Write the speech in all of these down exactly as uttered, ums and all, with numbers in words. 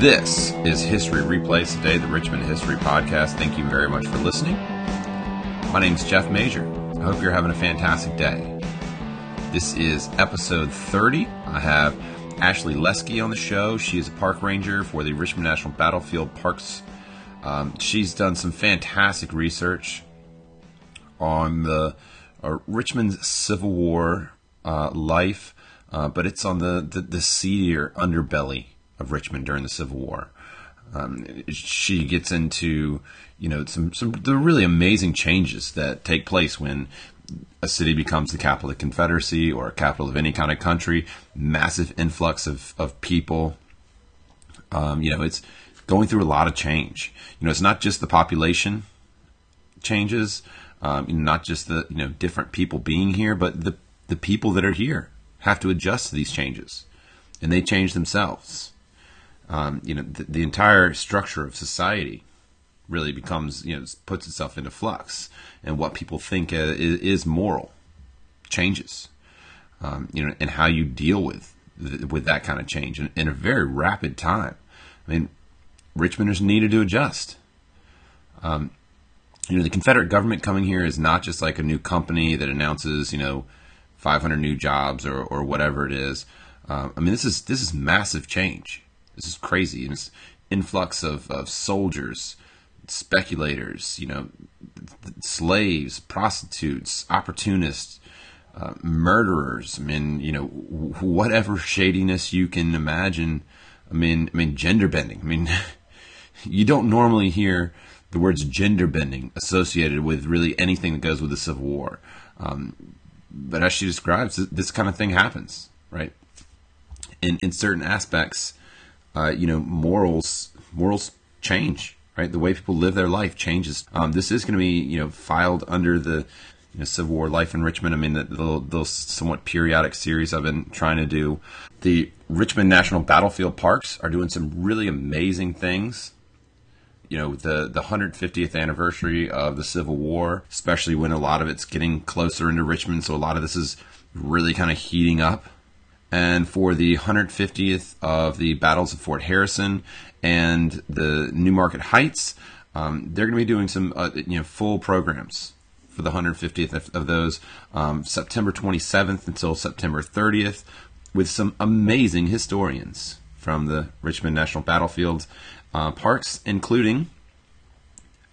This is History Replays Today, the Richmond History Podcast. Thank you very much for listening. My name is Jeff Major. I hope you're having a fantastic day. This is episode thirty. I have Ashley Luskey on the show. She is a park ranger for the Richmond National Battlefield Parks. Um, she's done some fantastic research on the uh, Richmond Civil War uh, life, uh, but it's on the, the, the seedier underbelly of Richmond during the Civil War. Um, she gets into, you know, some, some the really amazing changes that take place when a city becomes the capital of the Confederacy or a capital of any kind of country, massive influx of, of people. Um, you know, it's going through a lot of change. You know, it's not just the population changes, um, you know, not just the, you know, different people being here, but the, the people that are here have to adjust to these changes, and they change themselves. Um, you know, the, the entire structure of society really becomes, you know, puts itself into flux, and what people think is, is moral changes, um, you know, and how you deal with with that kind of change in, in a very rapid time. I mean, Richmonders needed to adjust. Um, you know, the Confederate government coming here is not just like a new company that announces, you know, five hundred new jobs or, or whatever it is. Um, I mean, this is this is massive change. This is crazy. And it's influx of, of soldiers, speculators, you know, slaves, prostitutes, opportunists, uh, murderers. I mean, you know, whatever shadiness you can imagine. I mean, I mean, gender bending. I mean, you don't normally hear the words gender bending associated with really anything that goes with the Civil War. Um, but as she describes, this kind of thing happens, right? In in certain aspects. Uh, you know, morals morals change, right? The way people live their life changes. Um, this is going to be, you know, filed under the you know, Civil War Life in Richmond. I mean, the, the, the somewhat periodic series I've been trying to do. The Richmond National Battlefield Parks are doing some really amazing things. You know, the, the one hundred fiftieth anniversary of the Civil War, especially when a lot of it's getting closer into Richmond, so a lot of this is really kind of heating up. And for the one hundred fiftieth of the battles of Fort Harrison and the New Market Heights, um, they're going to be doing some uh, you know full programs for the one hundred fiftieth of those, um, September twenty-seventh until September thirtieth, with some amazing historians from the Richmond National Battlefield uh, Parks, including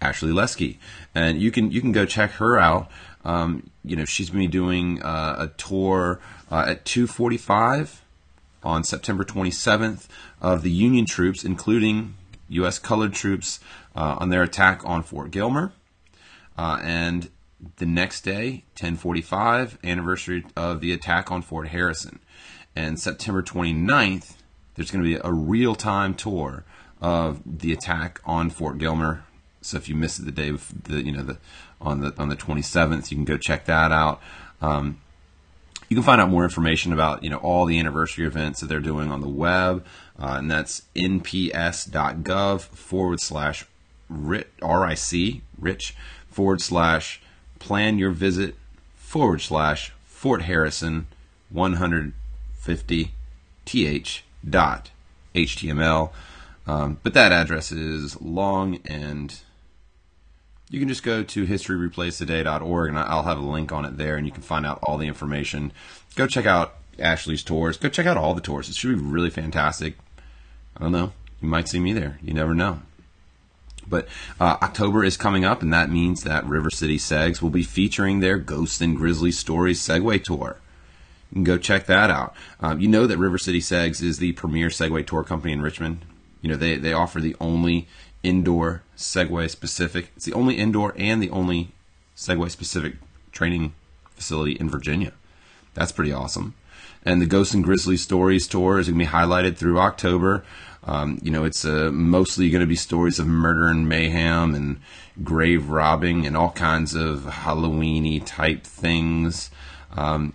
Ashley Luskey. And you can you can go check her out. Um, you know, she's going to be doing uh, a tour uh, at two forty-five on September twenty-seventh of the Union troops, including U S colored troops, uh, on their attack on Fort Gilmer. Uh, and the next day, ten forty-five, anniversary of the attack on Fort Harrison. And September twenty-ninth, there's going to be a real-time tour of the attack on Fort Gilmer. So if you missed it the day of the, you know, the on the on the twenty-seventh, you can go check that out. Um, you can find out more information about, you know, all the anniversary events that they're doing on the web, uh, and that's n p s dot gov forward slash R I C rich forward slash plan your visit forward slash Fort Harrison one hundred fifty T H dot H T M L. Um, but that address is long, and you can just go to history replays today dot org, and I'll have a link on it there, and you can find out all the information. Go check out Ashley's tours. Go check out all the tours. It should be really fantastic. I don't know. You might see me there. You never know. But uh, October is coming up, and that means that River City Segs will be featuring their Ghosts and Grizzly Stories Segway Tour. You can go check that out. Um, you know that River City Segs is the premier Segway tour company in Richmond. You know, they, they offer the only indoor Segway specific. It's the only indoor and the only Segway specific training facility in Virginia. That's pretty awesome. And the Ghosts and Grizzly Stories tour is going to be highlighted through October. Um, you know, it's uh, mostly going to be stories of murder and mayhem and grave robbing and all kinds of Halloween-y type things. Um,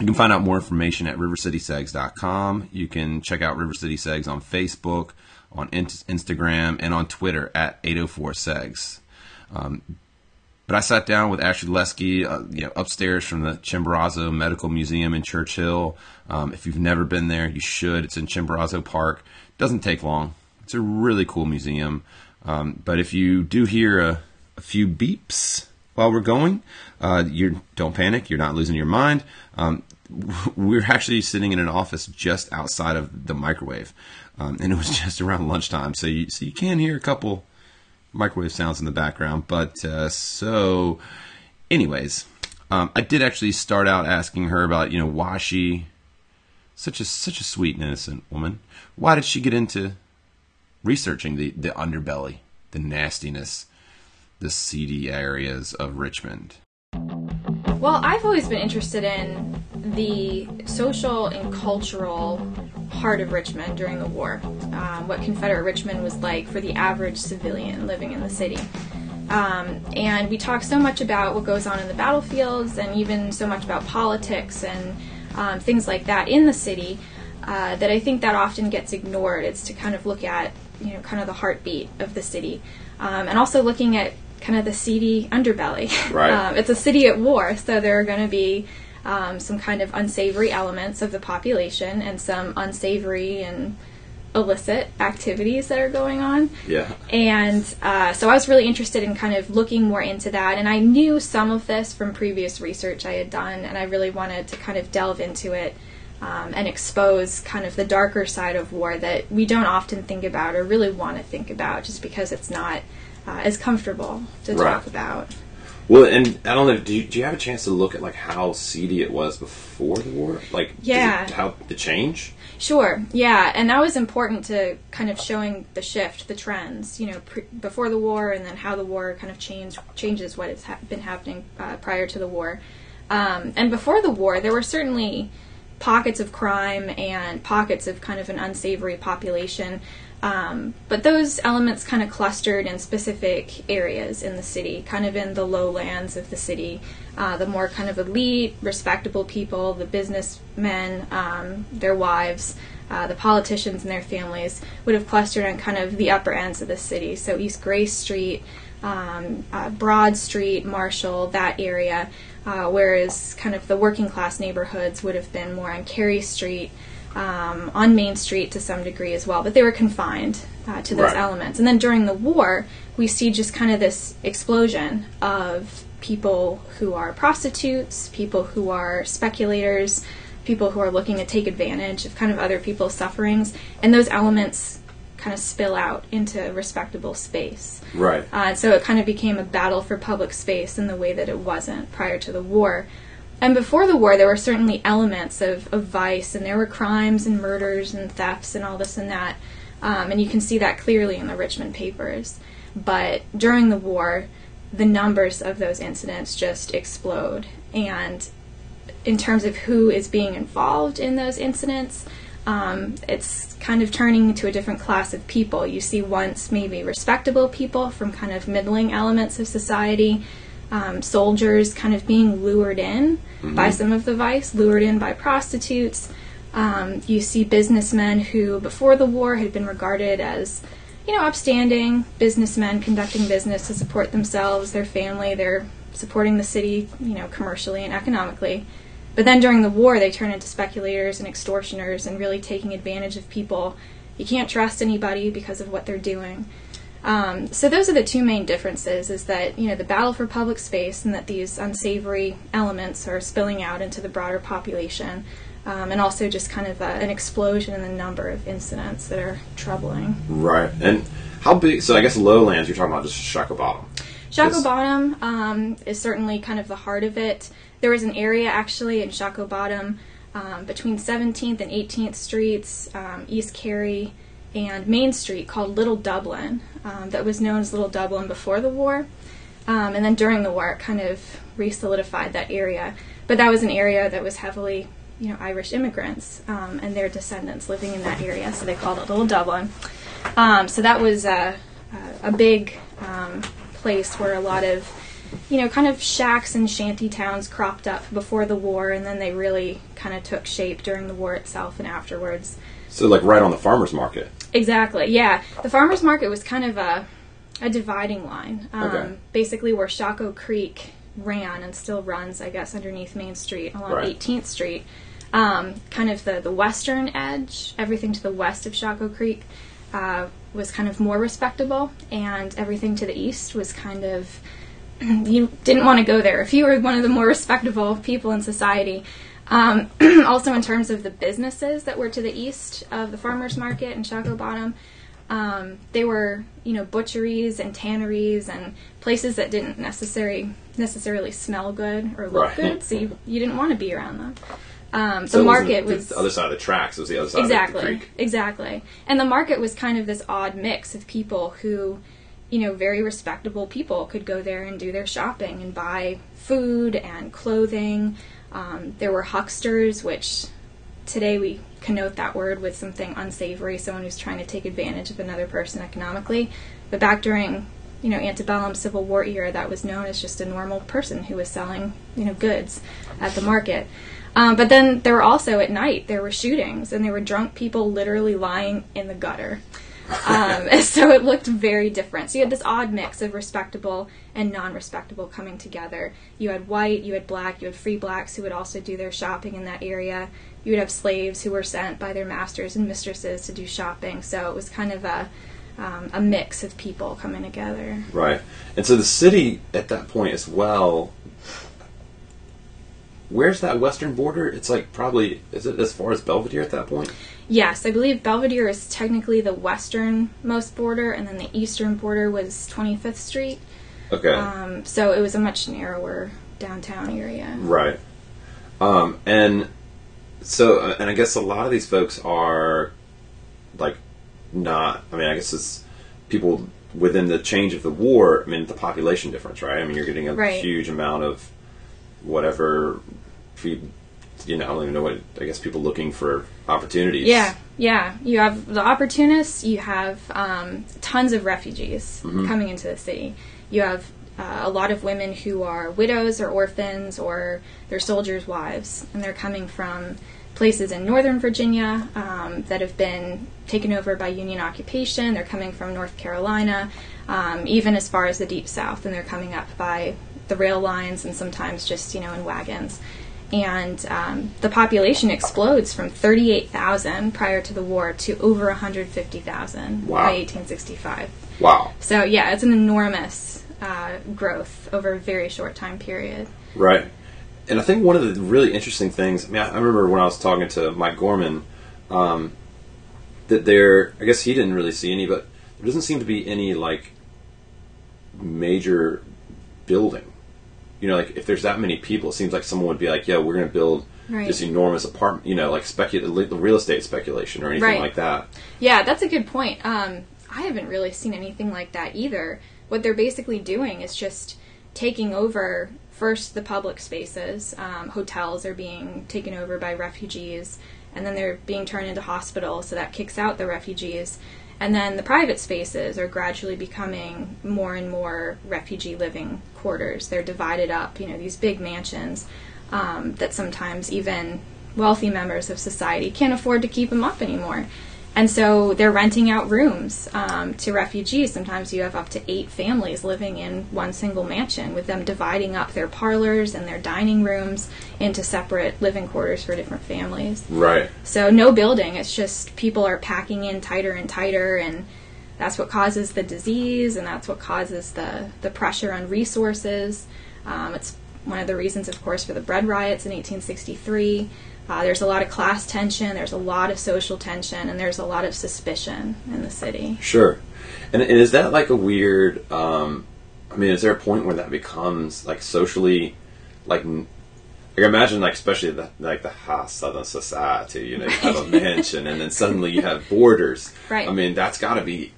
You can find out more information at river city segs dot com. You can check out River City Segs on Facebook, on Instagram, and on Twitter at eight oh four segs. Um, but I sat down with Ashley Luskey, uh, you know, upstairs from the Chimborazo Medical Museum in Churchill. Um, if you've never been there, you should. It's in Chimborazo Park. Doesn't take long. It's a really cool museum. Um, but if you do hear a, a few beeps while we're going, uh, you don't panic. You're not losing your mind. Um, we're actually sitting in an office just outside of the microwave, um, and it was just around lunchtime. So you, so you can hear a couple microwave sounds in the background. But uh, so anyways, um, I did actually start out asking her about, you know, why she, such a, such a sweet and innocent woman, why did she get into researching the, the underbelly, the nastiness, the seedy areas of Richmond? Well, I've always been interested in the social and cultural heart of Richmond during the war, um, what Confederate Richmond was like for the average civilian living in the city. Um, and we talk so much about what goes on in the battlefields and even so much about politics and um, things like that in the city uh, that I think that often gets ignored. It's to kind of look at, you know, kind of the heartbeat of the city. Um, and also looking at kind of the seedy underbelly. Right. Um, it's a city at war, so there are going to be um, some kind of unsavory elements of the population and some unsavory and illicit activities that are going on. Yeah. And uh, so I was really interested in kind of looking more into that, and I knew some of this from previous research I had done, and I really wanted to kind of delve into it um, and expose kind of the darker side of war that we don't often think about or really want to think about just because it's not uh, as comfortable to right. talk about. Well, and I don't know, do you, do you have a chance to look at, like, how seedy it was before the war? Like, yeah. It, how the change? Sure, yeah, and that was important to kind of showing the shift, the trends, you know, pre- before the war and then how the war kind of changed changes what has ha- been happening uh, prior to the war. Um, and before the war, there were certainly pockets of crime and pockets of kind of an unsavory population. Um, but those elements kind of clustered in specific areas in the city, kind of in the lowlands of the city, uh, the more kind of elite, respectable people, the businessmen, um, their wives, uh, the politicians and their families would have clustered on kind of the upper ends of the city. So East Grace Street, um, uh, Broad Street, Marshall, that area, uh, whereas kind of the working class neighborhoods would have been more on Cary Street, Um, on Main Street to some degree as well, but they were confined uh, to those right. elements. And then during the war, we see just kind of this explosion of people who are prostitutes, people who are speculators, people who are looking to take advantage of kind of other people's sufferings, and those elements kind of spill out into a respectable space. Right. Uh, so it kind of became a battle for public space in the way that it wasn't prior to the war. And before the war, there were certainly elements of, of vice, and there were crimes and murders and thefts and all this and that. Um, and you can see that clearly in the Richmond papers. But during the war, the numbers of those incidents just explode. And in terms of who is being involved in those incidents, um, it's kind of turning into a different class of people. You see once maybe respectable people from kind of middling elements of society, Um, soldiers kind of being lured in mm-hmm. by some of the vice, lured in by prostitutes. Um, you see businessmen who, before the war, had been regarded as, you know, upstanding businessmen conducting business to support themselves, their family, they're supporting the city, you know, commercially and economically. But then during the war, they turn into speculators and extortioners and really taking advantage of people. You can't trust anybody because of what they're doing. Um, so those are the two main differences, is that, you know, the battle for public space and that these unsavory elements are spilling out into the broader population, um, and also just kind of a, an explosion in the number of incidents that are troubling. Right. And how big, so I guess lowlands, you're talking about just Shockoe Bottom. Shockoe Bottom um, is certainly kind of the heart of it. There was an area actually in Shockoe Bottom um, between seventeenth and eighteenth Streets, um, East Cary, and Main Street called Little Dublin, um, that was known as Little Dublin before the war. Um, and then during the war, it kind of re-solidified that area. But that was an area that was heavily, you know, Irish immigrants um, and their descendants living in that area, so they called it Little Dublin. Um, so that was a, a big um, place where a lot of, you know, kind of shacks and shanty towns cropped up before the war, and then they really kind of took shape during the war itself and afterwards. So, like, right on the farmer's market. Exactly, yeah. The farmer's market was kind of a a dividing line. Um, okay. Basically where Chaco Creek ran and still runs, I guess, underneath Main Street along right. eighteenth Street. Um, kind of the, the western edge, everything to the west of Chaco Creek, uh, was kind of more respectable, and everything to the east was kind of, you didn't want to go there if you were one of the more respectable people in society. Um, also in terms of the businesses that were to the east of the farmers market in Shockoe Bottom, um, they were, you know, butcheries and tanneries and places that didn't necessarily necessarily smell good or look right. good, so you, you didn't want to be around them. Um, the so market was the other side of the tracks. It was the other side exactly, of the creek. Exactly. And the market was kind of this odd mix of people who, you know, very respectable people could go there and do their shopping and buy food and clothing. Um, there were hucksters, which today we connote that word with something unsavory, someone who's trying to take advantage of another person economically. But back during, you know, antebellum Civil War era, that was known as just a normal person who was selling, you know, goods at the market. Um, but then there were also, at night, there were shootings, and there were drunk people literally lying in the gutter. Um, so it looked very different. So you had this odd mix of respectable and non-respectable coming together. You had white, you had black, you had free blacks who would also do their shopping in that area. You would have slaves who were sent by their masters and mistresses to do shopping. So it was kind of a um, a mix of people coming together. Right. And so the city, at that point as well... Where's that western border? It's like probably, is it as far as Belvedere at that point? Yes, I believe Belvedere is technically the westernmost border, and then the eastern border was twenty-fifth Street. Okay. Um, so it was a much narrower downtown area. Right. Um, and so, and I guess a lot of these folks are like not, I mean, I guess it's people within the change of the war, I mean, the population difference, right? I mean, you're getting a right. huge amount of whatever, you know, I don't even know what, I guess people looking for opportunities. Yeah, yeah. You have the opportunists, you have um, tons of refugees mm-hmm. coming into the city. You have uh, a lot of women who are widows or orphans or they're soldiers' wives, and they're coming from places in northern Virginia um, that have been taken over by Union occupation. They're coming from North Carolina, um, even as far as the Deep South, and they're coming up by the rail lines and sometimes just, you know, in wagons. And um, the population explodes from thirty-eight thousand prior to the war to over one hundred fifty thousand wow. by eighteen sixty-five. Wow. So, yeah, it's an enormous uh, growth over a very short time period. Right. And I think one of the really interesting things, I mean, I remember when I was talking to Mike Gorman, um, that there, I guess he didn't really see any, but there doesn't seem to be any, like, major building. You know, like, if there's that many people, it seems like someone would be like, yeah, we're going to build right. this enormous apartment, you know, like specul- real estate speculation or anything right. like that. Yeah, that's a good point. Um, I haven't really seen anything like that either. What they're basically doing is just taking over, first, the public spaces. Um, hotels are being taken over by refugees, and then they're being turned into hospitals, so that kicks out the refugees. And then the private spaces are gradually becoming more and more refugee living quarters. They're divided up, you know, these big mansions um, that sometimes even wealthy members of society can't afford to keep them up anymore. And so they're renting out rooms um, to refugees. Sometimes you have up to eight families living in one single mansion, with them dividing up their parlors and their dining rooms into separate living quarters for different families. Right. So no building. It's just people are packing in tighter and tighter, and that's what causes the disease, and that's what causes the, the pressure on resources. Um, it's one of the reasons, of course, for the bread riots in eighteen sixty-three. Uh, there's a lot of class tension, there's a lot of social tension, and there's a lot of suspicion in the city. Sure. And, and is that like a weird, um, I mean, is there a point where that becomes like socially, like, like imagine like especially the, like the high Southern society, you know, right. you have a mansion and then suddenly you have borders. Right. I mean, that's got to be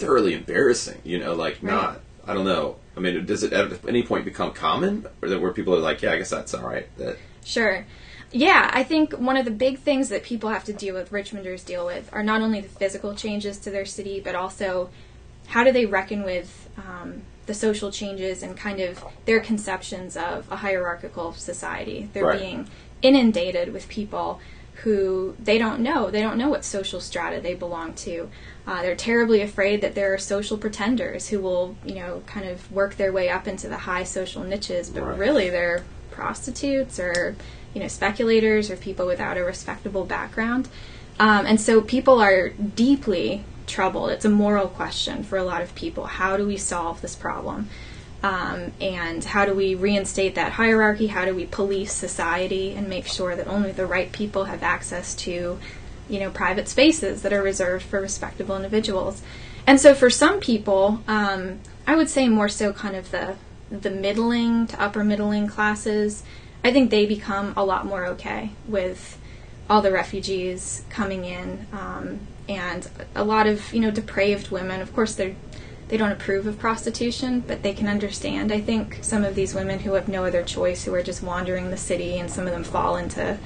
thoroughly embarrassing, you know, like right. not, I don't know. I mean, does it at any point become common or that where people are like, yeah, I guess that's all right. That, sure. Yeah, I think one of the big things that people have to deal with, Richmonders deal with, are not only the physical changes to their city, but also how do they reckon with um, the social changes and kind of their conceptions of a hierarchical society. They're right. being inundated with people who they don't know. They don't know what social strata they belong to. Uh, they're terribly afraid that there are social pretenders who will, you know, kind of work their way up into the high social niches, but right. really they're prostitutes or... you know, speculators or people without a respectable background. Um, and so people are deeply troubled. It's a moral question for a lot of people. How do we solve this problem? Um, and how do we reinstate that hierarchy? How do we police society and make sure that only the right people have access to, you know, private spaces that are reserved for respectable individuals? And so for some people, um, I would say more so kind of the the middling to upper middling classes, I think they become a lot more okay with all the refugees coming in, um, and a lot of, you know, depraved women. Of course, they're, they don't approve of prostitution, but they can understand, I think, some of these women who have no other choice, who are just wandering the city, and some of them fall into,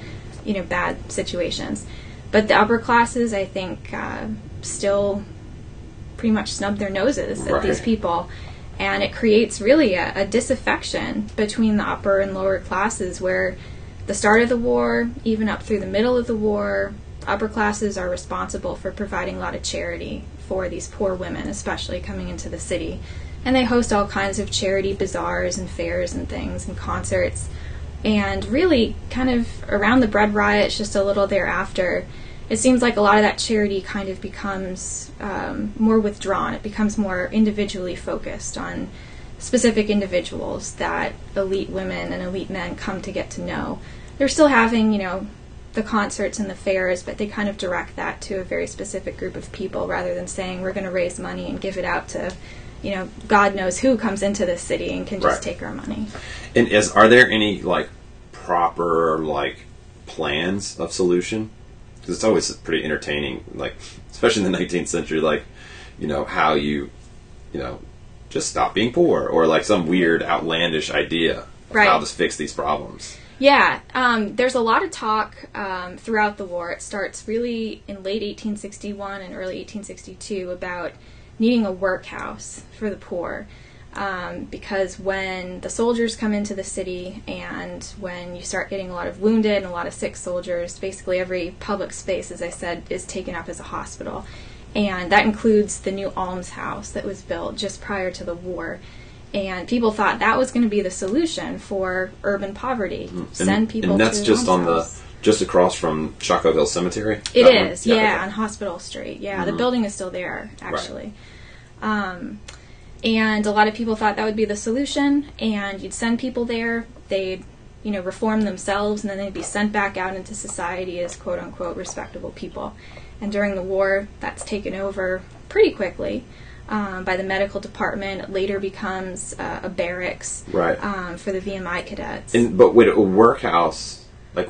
you know, bad situations. But the upper classes, I think, uh, still pretty much snub their noses at right. these people. And it creates really a, a disaffection between the upper and lower classes, where the start of the war, even up through the middle of the war, upper classes are responsible for providing a lot of charity for these poor women, especially coming into the city. And they host all kinds of charity bazaars and fairs and things and concerts. And really, kind of around the bread riots, just a little thereafter, it seems like a lot of that charity kind of becomes um, more withdrawn. It becomes more individually focused on specific individuals that elite women and elite men come to get to know. They're still having, you know, the concerts and the fairs, but they kind of direct that to a very specific group of people, rather than saying we're going to raise money and give it out to, you know, God knows who comes into this city and can just right. take our money. And is, are there any, like, proper, like, plans of solution? Because it's always pretty entertaining, like, especially in the nineteenth century, like, you know, how you, you know, just stop being poor, or like some weird outlandish idea of right. how to fix these problems. Yeah, um, there's a lot of talk um, throughout the war. It starts really in late eighteen sixty-one and early eighteen sixty-two about needing a workhouse for the poor. Um, because when the soldiers come into the city, and when you start getting a lot of wounded and a lot of sick soldiers, basically every public space, as I said, is taken up as a hospital. And that includes the new almshouse that was built just prior to the war. And people thought that was going to be the solution for urban poverty. Mm-hmm. Send and, people to the And that's to just on house. the just across from Shockoe Cemetery? It that is, yeah, yeah, on Hospital Street. Yeah, mm-hmm. The building is still there, actually. Right. Um, and a lot of people thought that would be the solution, and you'd send people there, they'd, you know, reform themselves, and then they'd be sent back out into society as quote-unquote respectable people. And during the war, that's taken over pretty quickly um, by the medical department. It later becomes uh, a barracks right. um, for the V M I cadets. And, but wait, a workhouse, like...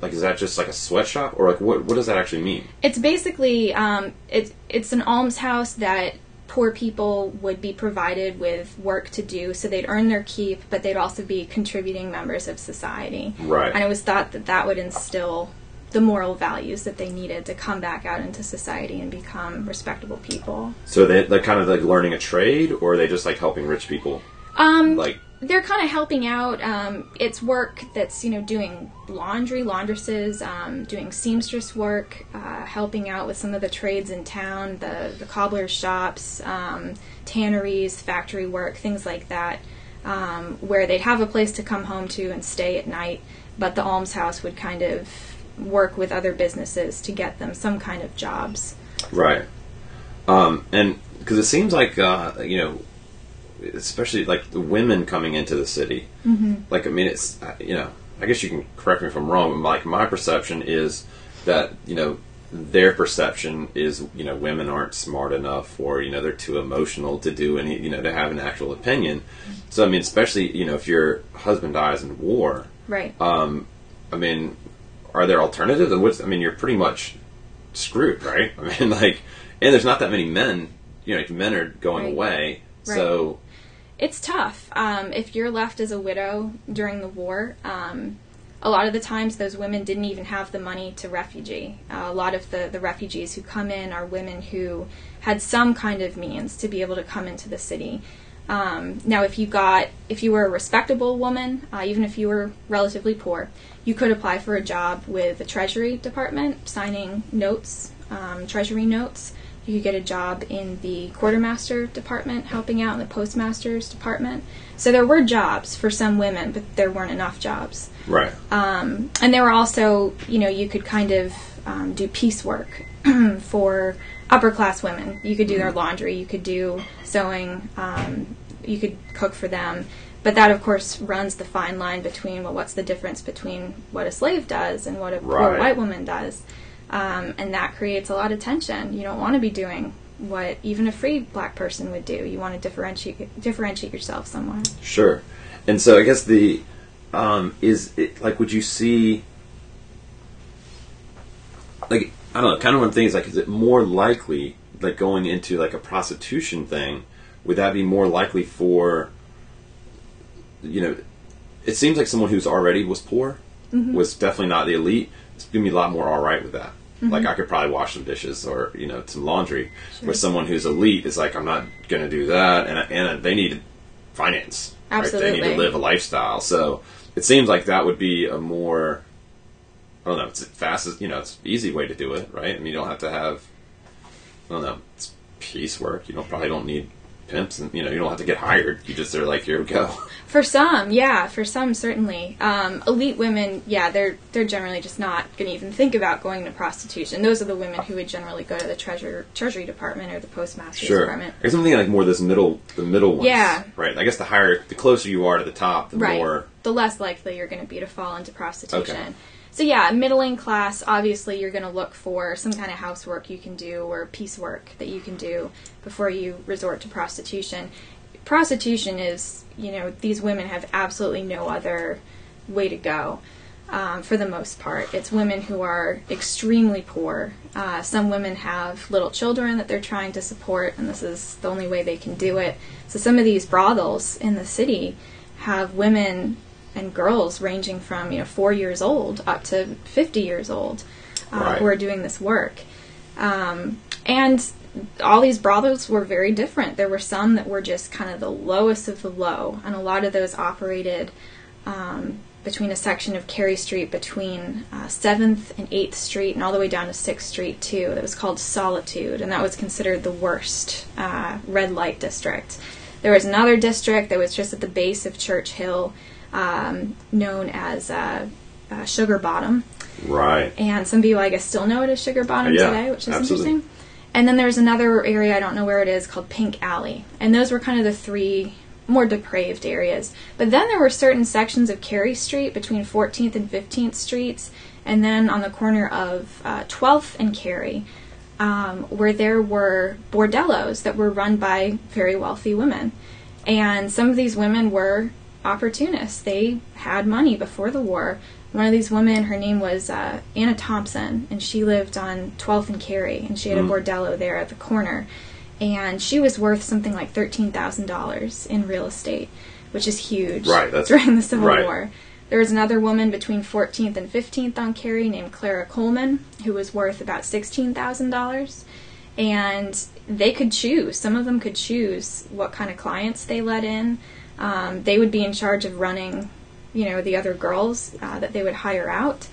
Like, is that just like a sweatshop, or like what? What does that actually mean? It's basically um, it's it's an almshouse that poor people would be provided with work to do, so they'd earn their keep, but they'd also be contributing members of society. Right. And it was thought that that would instill the moral values that they needed to come back out into society and become respectable people. So they, they're kind of like learning a trade, or are they just like helping rich people? Um, like. They're kind of helping out. Um, it's work that's, you know, doing laundry, laundresses, um, doing seamstress work, uh, helping out with some of the trades in town, the, the cobbler's shops, um, tanneries, factory work, things like that, um, where they'd have a place to come home to and stay at night, but the almshouse would kind of work with other businesses to get them some kind of jobs. Right. Um, and because it seems like, uh, you know, especially like the women coming into the city. Mm-hmm. Like, I mean, it's, you know, I guess you can correct me if I'm wrong, but like my perception is that, you know, their perception is, you know, women aren't smart enough, or, you know, they're too emotional to do any, you know, to have an actual opinion. So, I mean, especially, you know, if your husband dies in war. Right. Um, I mean, are there alternatives? And what's, I mean, you're pretty much screwed, right? I mean, like, and there's not that many men, you know, like men are going right. away. Right. So, it's tough. Um, if you're left as a widow during the war, um, a lot of the times those women didn't even have the money to refugee. Uh, a lot of the, the refugees who come in are women who had some kind of means to be able to come into the city. Um, now, if you got, if you were a respectable woman, uh, even if you were relatively poor, you could apply for a job with the Treasury Department, signing notes, um, Treasury notes. You could get a job in the quartermaster department, helping out in the postmaster's department. So there were jobs for some women, but there weren't enough jobs. Right. Um, and there were also, you know, you could kind of um, do piecework for upper-class women. You could do their laundry, you could do sewing, um, you could cook for them. But that, of course, runs the fine line between, well, what's the difference between what a slave does and what a right. poor white woman does? Um, and that creates a lot of tension. You don't want to be doing what even a free black person would do. You want to differentiate differentiate yourself somewhere. Sure. And so I guess the, um, is it, like, would you see, like, I don't know, kind of one thing is, like, is it more likely, like, going into, like, a prostitution thing, would that be more likely for, you know, it seems like someone who's already was poor, mm-hmm. was definitely not the elite, it's going to be a lot more all right with that. Mm-hmm. Like, I could probably wash some dishes or, you know, some laundry. Sure. Where someone who's elite is like, I'm not going to do that, and and they need finance. Absolutely. Right? They need to live a lifestyle. So it seems like that would be a more, I don't know, it's the fastest, you know, it's an easy way to do it, right? I mean, you don't have to have, I don't know, it's piecework. You don't probably don't need pimps, and, you know, you don't have to get hired. You just are like, here we go. For some, yeah, for some certainly. Um, elite women, yeah, they're they're generally just not going to even think about going to prostitution. Those are the women who would generally go to the treasure, Treasury Department or the Postmaster's sure. Department. Or something like more this middle, the middle ones. Yeah. Right. I guess the higher, the closer you are to the top, the right. more... the less likely you're going to be to fall into prostitution. Okay. So yeah, middling class, obviously you're going to look for some kind of housework you can do or piecework that you can do before you resort to prostitution. Prostitution is, you know, these women have absolutely no other way to go, um, for the most part. It's women who are extremely poor. Uh, some women have little children that they're trying to support, and this is the only way they can do it. So some of these brothels in the city have women and girls ranging from, you know, four years old up to fifty years old uh, right. who are doing this work. Um, and all these brothels were very different. There were some that were just kind of the lowest of the low, and a lot of those operated um, between a section of Cary Street, between uh, seventh and eighth Street, and all the way down to sixth Street, too. That was called Solitude, and that was considered the worst uh, red light district. There was another district that was just at the base of Church Hill, um, known as uh, uh, Sugar Bottom. Right. And some people, I guess, still know it as Sugar Bottom yeah, today, which is absolutely. Interesting. And then there's another area, I don't know where it is, called Pink Alley. And those were kind of the three more depraved areas. But then there were certain sections of Cary Street between fourteenth and fifteenth Streets, and then on the corner of uh, twelfth and Cary, um, where there were bordellos that were run by very wealthy women. And some of these women were opportunists. They had money before the war. One of these women, her name was uh, Anna Thompson, and she lived on twelfth and Cary, and she had mm. a bordello there at the corner. And she was worth something like thirteen thousand dollars in real estate, which is huge right, that's, during the Civil right. War. There was another woman between fourteenth and fifteenth on Cary named Clara Coleman, who was worth about sixteen thousand dollars. And they could choose. Some of them could choose what kind of clients they let in. Um, they would be in charge of running... you know, the other girls uh, that they would hire out.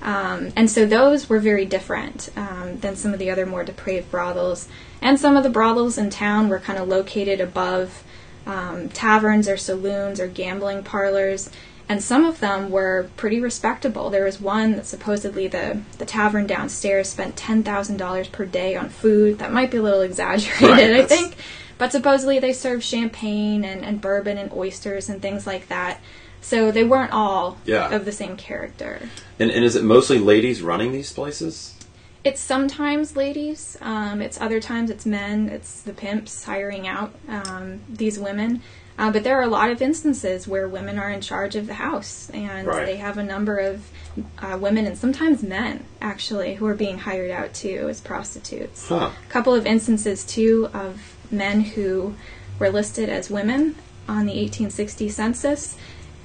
Um, and so those were very different um, than some of the other more depraved brothels. And some of the brothels in town were kind of located above um, taverns or saloons or gambling parlors. And some of them were pretty respectable. There was one that supposedly the, the tavern downstairs spent ten thousand dollars per day on food. That might be a little exaggerated, right, I think. But supposedly they served champagne and, and bourbon and oysters and things like that. So they weren't all yeah. of the same character. And, and is it mostly ladies running these places? It's sometimes ladies. Um, it's other times it's men. It's the pimps hiring out um, these women. Uh, but there are a lot of instances where women are in charge of the house. And right. they have a number of uh, women and sometimes men, actually, who are being hired out, too, as prostitutes. Huh. A couple of instances, too, of men who were listed as women on the eighteen sixty census.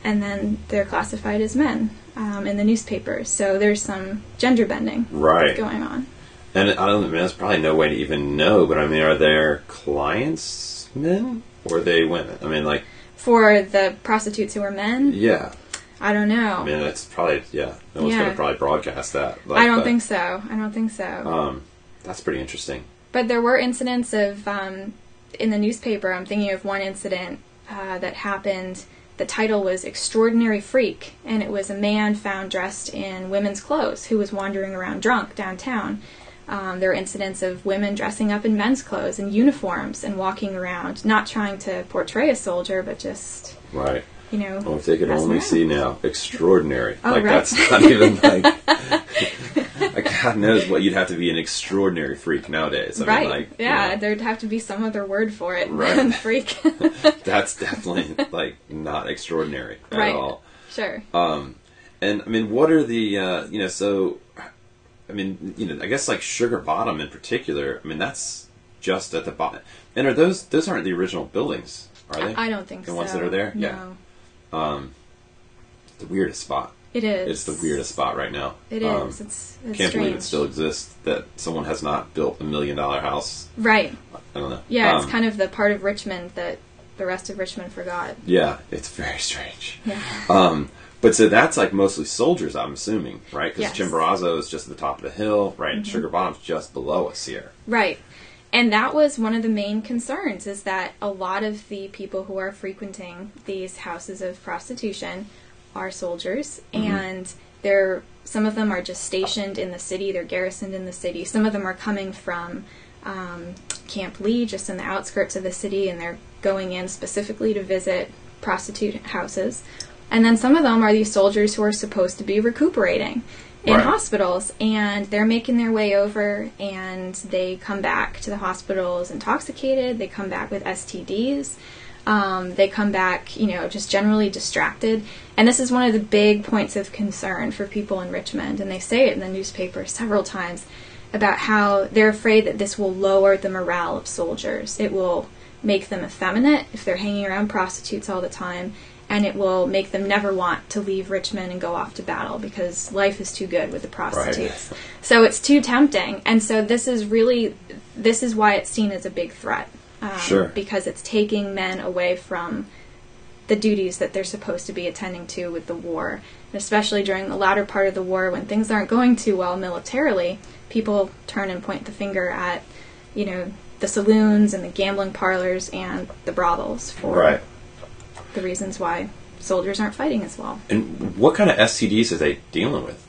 And then they're classified as men um, in the newspapers. So there's some gender bending right. going on. And I don't know, I mean, there's probably no way to even know, but I mean, are their clients men or are they women? I mean, like... for the prostitutes who are men? Yeah. I don't know. I mean, it's probably, yeah. No one's yeah. going to probably broadcast that. Like, I don't but, think so. I don't think so. Um, that's pretty interesting. But there were incidents of, um, in the newspaper, I'm thinking of one incident uh, that happened... The title was Extraordinary Freak, and it was a man found dressed in women's clothes who was wandering around drunk downtown. Um, there were incidents of women dressing up in men's clothes and uniforms and walking around, not trying to portray a soldier, but just, right. you know. Well, if they could only around. see now, extraordinary. Oh, like, right. That's not even like, God knows what you'd have to be an extraordinary freak nowadays. I right. mean, like, yeah, you know, there'd have to be some other word for it right. than freak. That's definitely, like, not extraordinary at right. all. Sure. Um, and, I mean, what are the, uh, you know, so... I mean, you know, I guess like Sugar Bottom in particular, I mean, that's just at the bottom. And are those, those aren't the original buildings, are they? I don't think so. The ones that are there? No. Yeah. Um, it's the weirdest spot. It is. It's the weirdest spot right now. It um, is. It's, it's Can't strange. believe it still exists, that someone has not built a million dollar house. Right. I don't know. Yeah, um, it's kind of the part of Richmond that the rest of Richmond forgot. Yeah, it's very strange. Yeah. Um, But so that's like mostly soldiers, I'm assuming, right? Because yes. Chimborazo is just at the top of the hill, right? Mm-hmm. And Sugar Bottom's just below us here. Right. And that was one of the main concerns, is that a lot of the people who are frequenting these houses of prostitution are soldiers. Mm-hmm. And they're, some of them are just stationed in the city. They're garrisoned in the city. Some of them are coming from um, Camp Lee, just in the outskirts of the city. And they're going in specifically to visit prostitute houses. And then some of them are these soldiers who are supposed to be recuperating in right. hospitals, and they're making their way over, and they come back to the hospitals intoxicated. They come back with S T Ds. Um, they come back, you know, just generally distracted. And this is one of the big points of concern for people in Richmond, and they say it in the newspaper several times about how they're afraid that this will lower the morale of soldiers. It will make them effeminate if they're hanging around prostitutes all the time. And it will make them never want to leave Richmond and go off to battle, because life is too good with the prostitutes. Right. So it's too tempting. And so this is really, this is why it's seen as a big threat. Um, sure. Because it's taking men away from the duties that they're supposed to be attending to with the war. And especially during the latter part of the war, when things aren't going too well militarily, people turn and point the finger at, you know, the saloons and the gambling parlors and the brothels for... Right. the reasons why soldiers aren't fighting as well. And what kind of S T Ds are they dealing with?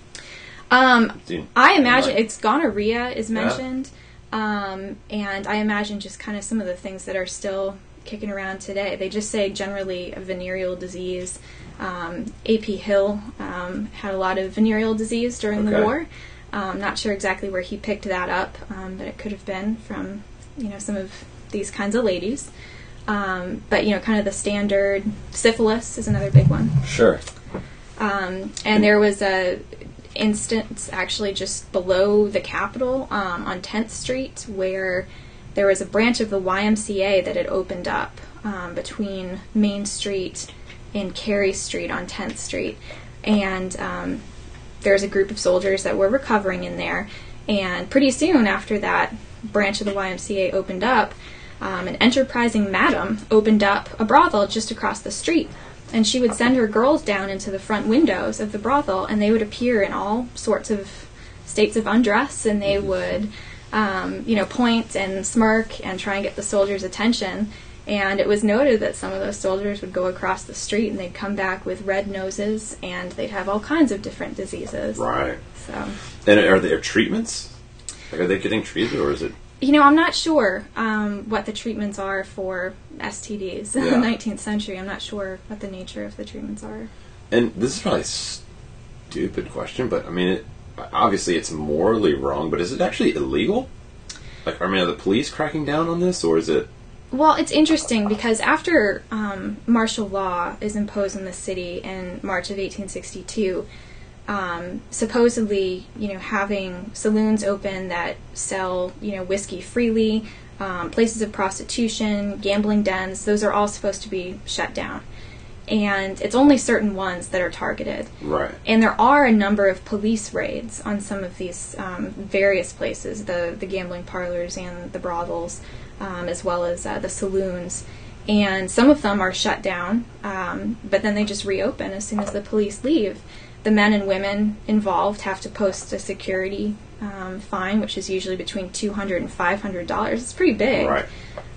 Um, Dude, I imagine like, it's gonorrhea is mentioned, yeah. um, and I imagine just kind of some of the things that are still kicking around today. They just say generally a venereal disease. Um, A P Hill um, had a lot of venereal disease during okay. the war. I'm um, not sure exactly where he picked that up, um, but it could have been from, you know, some of these kinds of ladies. Um, but, you know, kind of the standard syphilis is another big one. Sure. Um, and there was a instance actually just below the Capitol um, on tenth street where there was a branch of the Y M C A that had opened up um, between Main Street and Cary Street on tenth street. And um, there was a group of soldiers that were recovering in there. And pretty soon after that branch of the Y M C A opened up, Um, an enterprising madam opened up a brothel just across the street, and she would send her girls down into the front windows of the brothel, and they would appear in all sorts of states of undress, and they would, um, you know, point and smirk and try and get the soldiers' attention. And it was noted that some of those soldiers would go across the street, and they'd come back with red noses, and they'd have all kinds of different diseases. Right. So. And are there treatments? Like, are they getting treated, or is it? You know, I'm not sure um, what the treatments are for S T Ds yeah. in the nineteenth century. I'm not sure what the nature of the treatments are. And this is probably a stupid question, but, I mean, it, obviously it's morally wrong, but is it actually illegal? Like, I mean, are the police cracking down on this, or is it... Well, it's interesting, because after um, martial law is imposed in the city in March of eighteen sixty-two... Um, supposedly, you know, having saloons open that sell, you know, whiskey freely, um, places of prostitution, gambling dens, those are all supposed to be shut down. And it's only certain ones that are targeted. Right. And there are a number of police raids on some of these um, various places, the, the gambling parlors and the brothels, um, as well as uh, the saloons. And some of them are shut down, um, but then they just reopen as soon as the police leave. The men and women involved have to post a security um, fine, which is usually between two hundred dollars and five hundred dollars. It's pretty big. Right.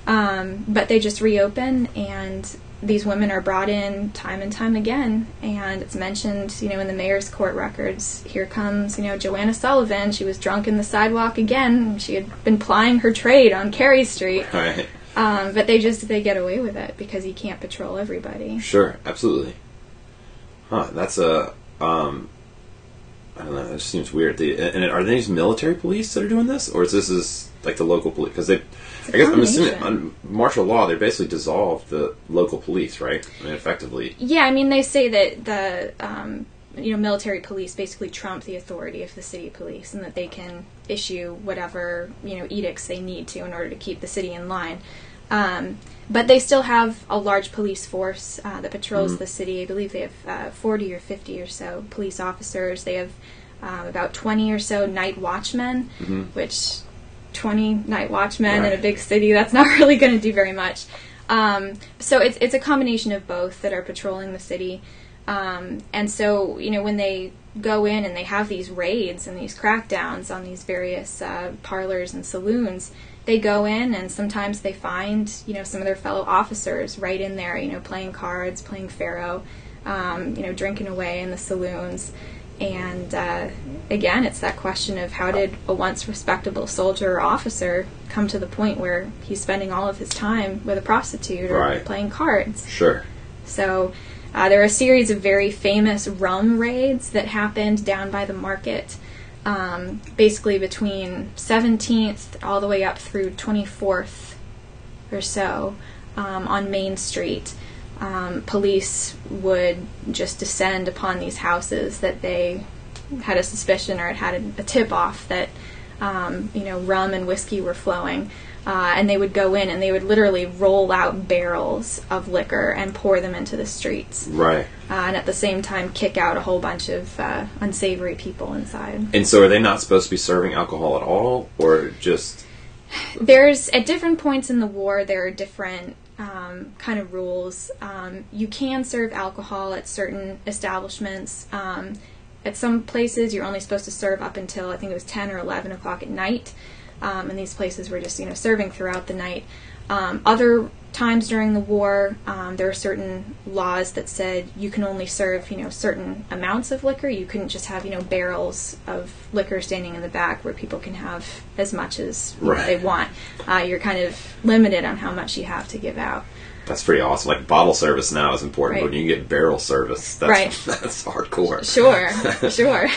Um, but they just reopen, and these women are brought in time and time again, and it's mentioned, you know, in the mayor's court records. Here comes, you know, Joanna Sullivan. She was drunk in the sidewalk again. She had been plying her trade on Cary Street. Right. Um, but they just, they get away with it because you can't patrol everybody. Sure, absolutely. Huh, that's a, um, I don't know, that just seems weird. They, and are there these military police that are doing this? Or is this is like the local police? Because they, I guess I'm assuming on martial law, they basically dissolved the local police, right? I mean, effectively. Yeah, I mean, they say that the, um, you know, military police basically trump the authority of the city police, and that they can issue whatever, you know, edicts they need to in order to keep the city in line. Um, but they still have a large police force uh, that patrols mm-hmm. the city. I believe they have uh, forty or fifty or so police officers. They have um, about twenty or so night watchmen, mm-hmm. which twenty night watchmen right. in a big city, that's not really going to do very much. Um, so it's it's a combination of both that are patrolling the city. Um, and so, you know, when they go in and they have these raids and these crackdowns on these various uh, parlors and saloons, they go in and sometimes they find, you know, some of their fellow officers right in there, you know, playing cards, playing Pharaoh, um, you know, drinking away in the saloons. And, uh, again, it's that question of how did a once respectable soldier or officer come to the point where he's spending all of his time with a prostitute or right. playing cards? Sure. So... Uh, there are a series of very famous rum raids that happened down by the market, um, basically between seventeenth all the way up through twenty-fourth or so, um, on Main Street. Um, police would just descend upon these houses that they had a suspicion or had a, a tip-off that, um, you know, rum and whiskey were flowing. Uh, and they would go in and they would literally roll out barrels of liquor and pour them into the streets. Right. Uh, and at the same time kick out a whole bunch of uh, unsavory people inside. And so are they not supposed to be serving alcohol at all, or just... There's, at different points in the war, there are different um, kind of rules. Um, you can serve alcohol at certain establishments. Um, at some places you're only supposed to serve up until, I think it was ten or eleven o'clock at night. Um, and these places were just, you know, serving throughout the night. Um, other times during the war, um, there were certain laws that said you can only serve, you know, certain amounts of liquor. You couldn't just have, you know, barrels of liquor standing in the back where people can have as much as right. know, they want. Uh, you're kind of limited on how much you have to give out. That's pretty awesome. Like, bottle service now is important, right. but when you get barrel service, that's right. that's hardcore. Sure, sure.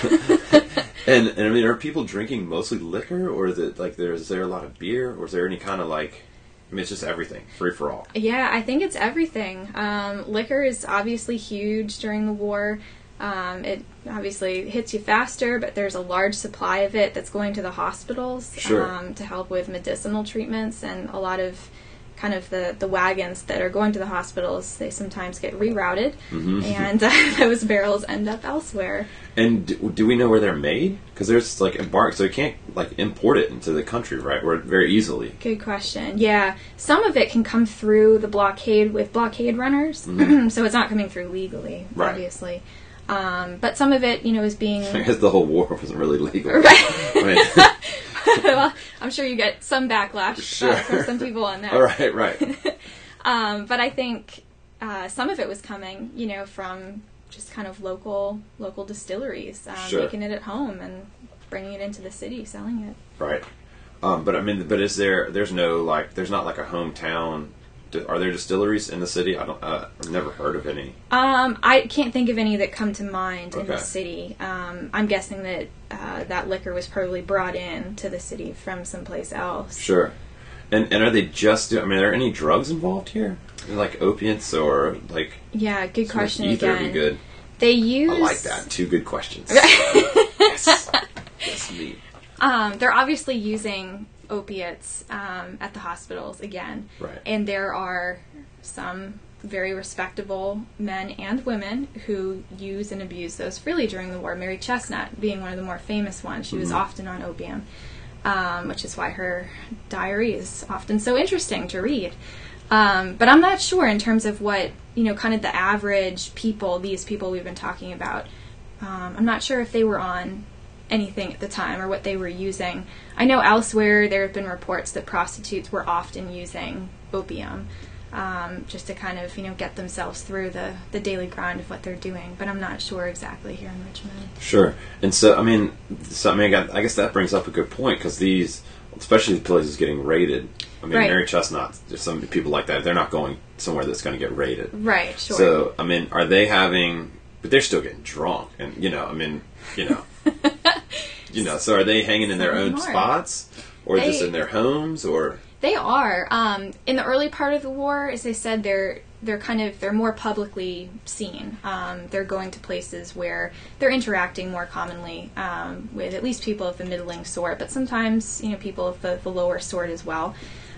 and, and, I mean, are people drinking mostly liquor, or is it, like, there, is there a lot of beer, or is there any kind of, like, I mean, it's just everything, free-for-all? Yeah, I think it's everything. Um, liquor is obviously huge during the war. Um, it obviously hits you faster, but there's a large supply of it that's going to the hospitals sure. um, to help with medicinal treatments, and a lot of... kind of the, the wagons that are going to the hospitals, they sometimes get rerouted, mm-hmm. and uh, those barrels end up elsewhere. And do, do we know where they're made? Because there's, like, embarked, so you can't, like, import it into the country, right, or very easily. Good question, yeah. Some of it can come through the blockade with blockade runners, mm-hmm. so it's not coming through legally, right. obviously. Um, but some of it, you know, is being... I guess the whole war wasn't really legal. Right. Right. Well, I'm sure you get some backlash sure. uh, from some people on that. All right, right. um, but I think uh, some of it was coming, you know, from just kind of local local distilleries, um, sure. making it at home and bringing it into the city, selling it. Right. Um, but I mean, but is there? There's no like. There's not like a hometown. Are there distilleries in the city? I don't. Uh, I've never heard of any. Um, I can't think of any that come to mind okay. in the city. Um, I'm guessing that uh, that liquor was probably brought in to the city from someplace else. Sure. And and are they just? I mean, are there any drugs involved here? Like opiates or like? Yeah, good question either again. Either would be good. They use. I like that. Two good questions. Yes. Yes, me. Um, they're obviously using. Opiates um, at the hospitals again, right. and there are some very respectable men and women who use and abuse those freely during the war. Mary Chestnut being one of the more famous ones, she mm-hmm. was often on opium, um, which is why her diary is often so interesting to read. Um, but I'm not sure in terms of what you know, kind of the average people, these people we've been talking about. Um, I'm not sure if they were on. Anything at the time or what they were using. I know elsewhere there have been reports that prostitutes were often using opium um, just to kind of, you know, get themselves through the, the daily grind of what they're doing. But I'm not sure exactly here in Richmond. Sure. And so, I mean, so, I mean, I guess that brings up a good point, because these, especially the places getting raided. I mean, right. Mary Chestnut, there's some people like that, they're not going somewhere that's going to get raided. Right, sure. So, I mean, are they having, but they're still getting drunk, and, you know, I mean, you know, you know, so are they hanging in their own more. spots, or they, just in their homes, or? They are. Um, in the early part of the war, as I said, they're, they're kind of, they're more publicly seen. Um, they're going to places where they're interacting more commonly um, with at least people of the middling sort, but sometimes, you know, people of the, the lower sort as well.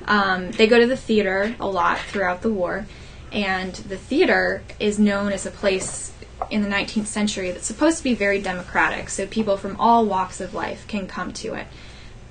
Um, they go to the theater a lot throughout the war, and the theater is known as a place in the nineteenth century that's supposed to be very democratic, so people from all walks of life can come to it.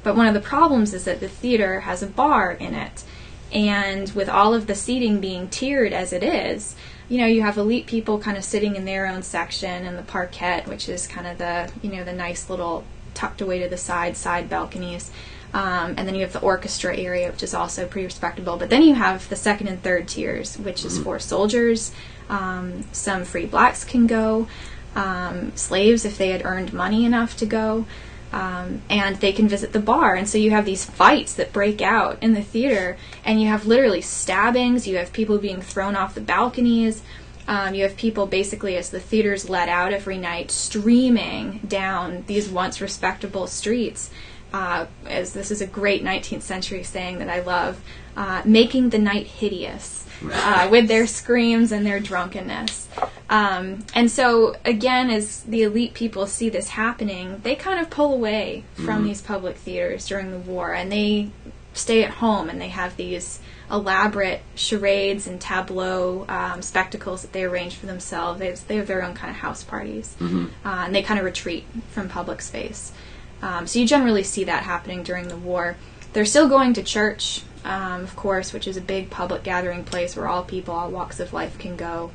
But one of the problems is that the theater has a bar in it, and with all of the seating being tiered as it is, you know, you have elite people kind of sitting in their own section, and the parquet, which is kind of the, you know, the nice little tucked away to the side, side balconies. Um, and then you have the orchestra area, which is also pretty respectable. But then you have the second and third tiers, which is for soldiers. Um, some free blacks can go. Um, slaves, if they had earned money enough to go. Um, and they can visit the bar. And so you have these fights that break out in the theater. And you have literally stabbings. You have people being thrown off the balconies. Um, you have people basically, as the theater's let out every night, streaming down these once respectable streets. Uh, as this is a great nineteenth century saying that I love, uh, making the night hideous uh, with their screams and their drunkenness. Um, and so, again, as the elite people see this happening, they kind of pull away from mm-hmm. these public theaters during the war, and they stay at home, and they have these elaborate charades and tableau um, spectacles that they arrange for themselves. They have, they have their own kind of house parties, mm-hmm. uh, and they kind of retreat from public space. Um, so you generally see that happening during the war. They're still going to church, um, of course, which is a big public gathering place where all people, all walks of life can go.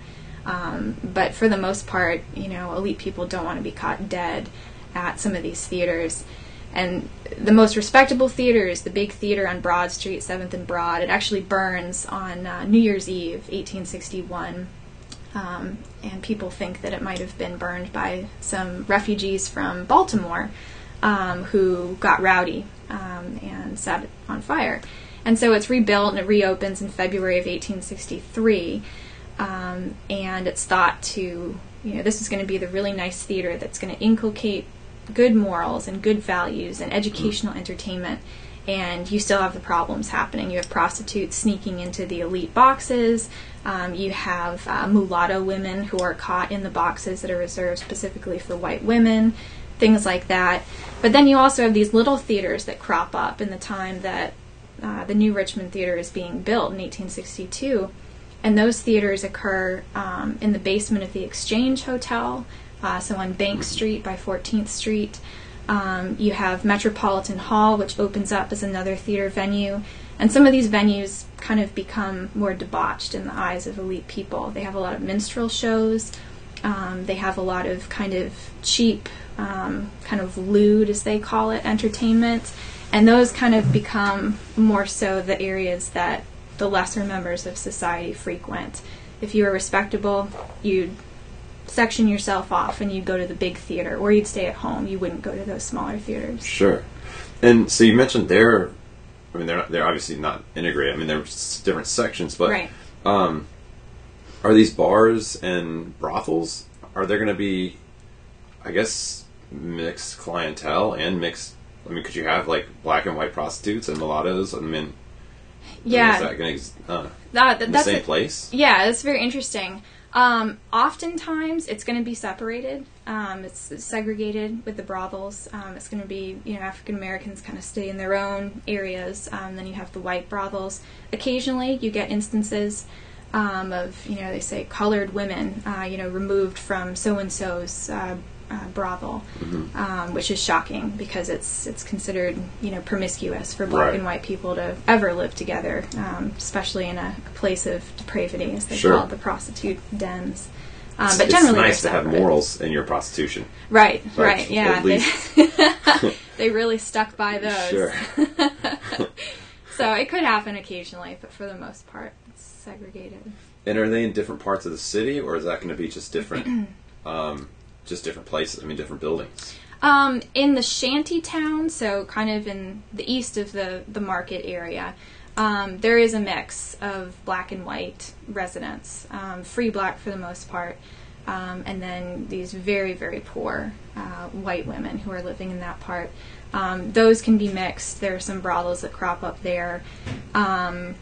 Um, but for the most part, you know, elite people don't want to be caught dead at some of these theaters. And the most respectable theater is the big theater on Broad Street, seventh and Broad. It actually burns on uh, New Year's Eve, eighteen sixty-one. Um, and people think that it might have been burned by some refugees from Baltimore. Um, who got rowdy um, and set it on fire. And so it's rebuilt, and it reopens in February of eighteen sixty-three. Um, and it's thought to, you know, this is going to be the really nice theater that's going to inculcate good morals and good values and educational entertainment. And you still have the problems happening. You have prostitutes sneaking into the elite boxes. Um, you have uh, mulatto women who are caught in the boxes that are reserved specifically for white women. Things like that. But then you also have these little theaters that crop up in the time that uh, the new Richmond Theater is being built in eighteen sixty-two. And those theaters occur um, in the basement of the Exchange Hotel, uh, so on Bank Street by fourteenth street. Um, you have Metropolitan Hall, which opens up as another theater venue. And some of these venues kind of become more debauched in the eyes of elite people. They have a lot of minstrel shows. Um, they have a lot of kind of cheap, um, kind of lewd, as they call it, entertainment. And those kind of become more so the areas that the lesser members of society frequent. If you were respectable, you'd section yourself off and you'd go to the big theater, or you'd stay at home. You wouldn't go to those smaller theaters. Sure. And so you mentioned they're, I mean, they're not, they're obviously not integrated. I mean, there's different sections, but... Right. Um, Are these bars and brothels, are there going to be, I guess, mixed clientele and mixed, I mean, could you have, like, black and white prostitutes and mulattoes? I mean, yeah. I mean, is that going to, uh, that, that, in the that's same a, place? Yeah, that's very interesting. Um, oftentimes, it's going to be separated. Um, it's, it's segregated with the brothels. Um, it's going to be, you know, African Americans kind of stay in their own areas. Um, then you have the white brothels. Occasionally, you get instances Um, of, you know, they say colored women, uh, you know, removed from so-and-so's uh, uh, brothel, mm-hmm. um, which is shocking because it's it's considered, you know, promiscuous for black right. and white people to ever live together, um, especially in a place of depravity, as they sure. call it, the prostitute dens. Um, but it's generally, nice to have morals in your prostitution. Right, like, right, yeah. At least. They, they really stuck by those. Sure. So it could happen occasionally, but for the most part, it's segregated. And are they in different parts of the city, or is that going to be just different, um, just different places? I mean, different buildings. Um, in the shanty town, so kind of in the east of the the market area, um, there is a mix of black and white residents, um, free black for the most part, um, and then these very very poor uh, white women who are living in that part. Um, those can be mixed. There are some brothels that crop up there. Um,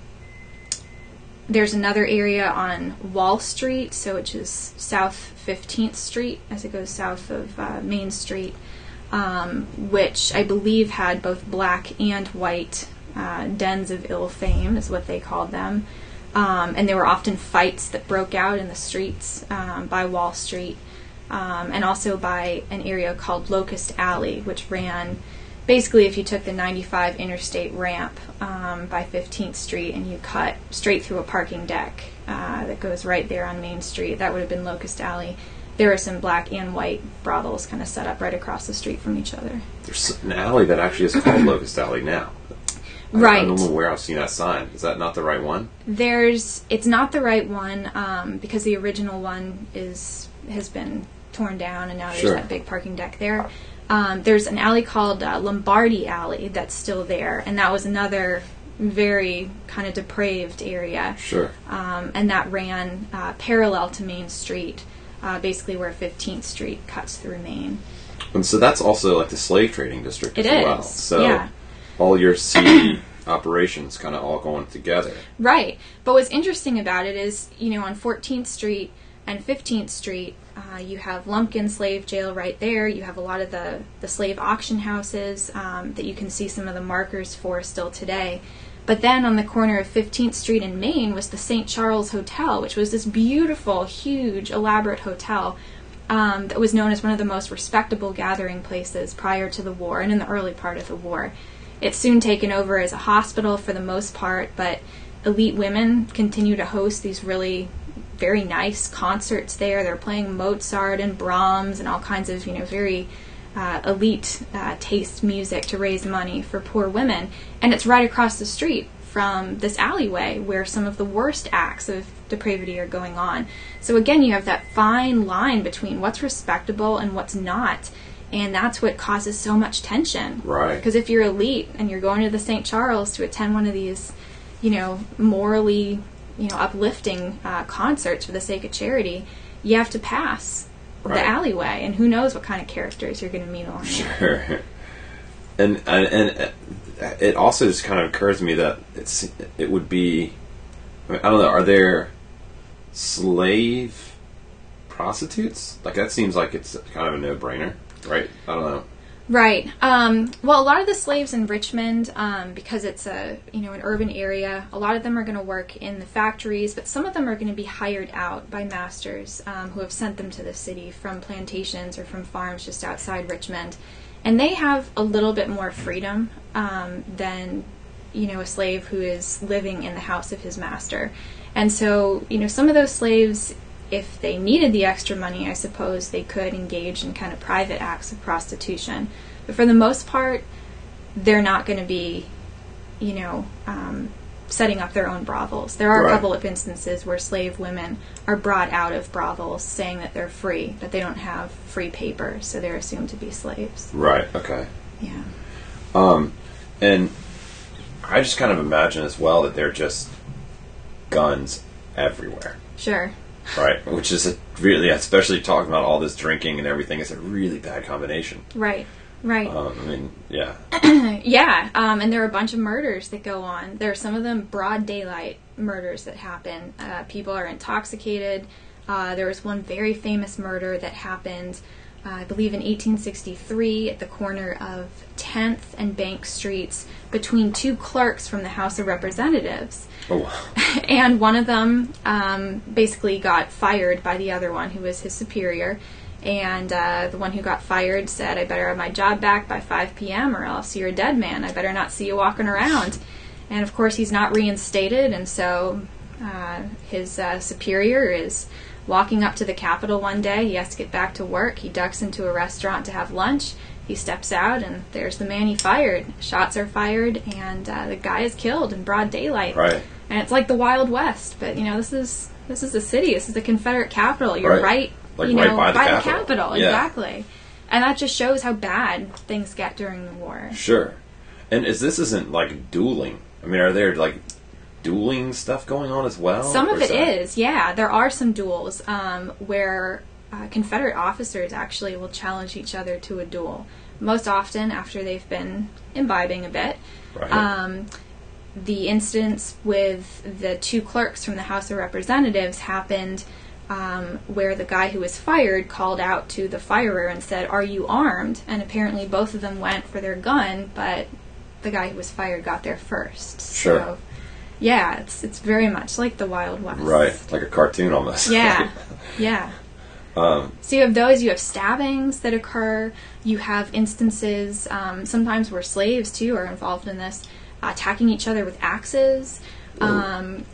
there's another area on Wall Street, so which is South fifteenth Street as it goes south of uh, Main Street, um, which I believe had both black and white uh, dens of ill fame, is what they called them. Um, and there were often fights that broke out in the streets um, by Wall Street, um, and also by an area called Locust Alley, which ran... Basically, if you took the ninety-five interstate ramp um, by fifteenth Street and you cut straight through a parking deck uh, that goes right there on Main Street, that would have been Locust Alley. There are some black and white brothels kind of set up right across the street from each other. There's an alley that actually is called Locust Alley now. I, right. I don't know where I've seen that sign. Is that not the right one? There's. It's not the right one um, because the original one is has been torn down and now there's sure. that big parking deck there. Um, there's an alley called uh, Lombardi Alley that's still there, and that was another very kind of depraved area. Sure. Um, and that ran uh, parallel to Main Street, uh, basically where fifteenth Street cuts through Main. And so that's also like the slave trading district as well. It is. So yeah. all your city operations kind of all going together. Right. But what's interesting about it is, you know, on fourteenth Street and fifteenth Street, Uh, you have Lumpkin Slave Jail right there. You have a lot of the, the slave auction houses um, that you can see some of the markers for still today. But then on the corner of fifteenth Street and Main was the Saint Charles Hotel, which was this beautiful, huge, elaborate hotel um, that was known as one of the most respectable gathering places prior to the war and in the early part of the war. It's soon taken over as a hospital for the most part, but elite women continue to host these really very nice concerts there. They're playing Mozart and Brahms and all kinds of, you know, very uh, elite uh, taste music to raise money for poor women. And it's right across the street from this alleyway where some of the worst acts of depravity are going on. So again, you have that fine line between what's respectable and what's not. And that's what causes so much tension. Right. Because if you're elite and you're going to the Saint Charles to attend one of these, you know, morally you know, uplifting uh, concerts for the sake of charity, you have to pass right. the alleyway, and who knows what kind of characters you're going to meet along sure. there. And, and and it also just kind of occurs to me that it's it would be, I, mean, I don't know, are there slave prostitutes? Like, that seems like it's kind of a no-brainer, right? I don't know. Right. Um, well, a lot of the slaves in Richmond, um, because it's a you know an urban area, a lot of them are going to work in the factories, but some of them are going to be hired out by masters um, who have sent them to the city from plantations or from farms just outside Richmond, and they have a little bit more freedom um, than you know a slave who is living in the house of his master, and so you know some of those slaves, if they needed the extra money, I suppose they could engage in kind of private acts of prostitution. But for the most part, they're not going to be, you know, um, setting up their own brothels. There are right. a couple of instances where slave women are brought out of brothels saying that they're free, but they don't have free paper, so they're assumed to be slaves. Right, okay. Yeah. Um, and I just kind of imagine as well that they're just guns everywhere. Sure. Right, which is a really, especially talking about all this drinking and everything, it's a really bad combination. Right, right. Um, I mean, yeah. yeah, um, and there are a bunch of murders that go on. There are some of them broad daylight murders that happen. Uh, people are intoxicated. Uh, there was one very famous murder that happened, uh, I believe in eighteen sixty-three, at the corner of tenth and Bank Streets between two clerks from the House of Representatives. Oh. And one of them um, basically got fired by the other one, who was his superior. And uh, the one who got fired said, "I better have my job back by five p.m. or else you're a dead man. I better not see you walking around." And, of course, he's not reinstated. And so uh, his uh, superior is walking up to the Capitol one day. He has to get back to work. He ducks into a restaurant to have lunch. He steps out, and there's the man he fired. Shots are fired, and uh, the guy is killed in broad daylight. Right. and it's like the Wild West. But you know, this is this is the city. This is the Confederate capital. You're right, right like you right know, by the by capital. The capital. Yeah. Exactly. And that just shows how bad things get during the war. Sure. And is this isn't like dueling? I mean, are there like dueling stuff going on as well? Some of it some? is, yeah. There are some duels um, where uh, Confederate officers actually will challenge each other to a duel. Most often after they've been imbibing a bit. Right. Um, the instance with the two clerks from the House of Representatives happened um, where the guy who was fired called out to the firer and said, "Are you armed?" And apparently both of them went for their gun, but the guy who was fired got there first. Sure. So, yeah, it's it's very much like the Wild West. Right, like a cartoon almost. Yeah, yeah. Um, so you have those, you have stabbings that occur, you have instances, um, sometimes where slaves, too, are involved in this, uh, attacking each other with axes. Um,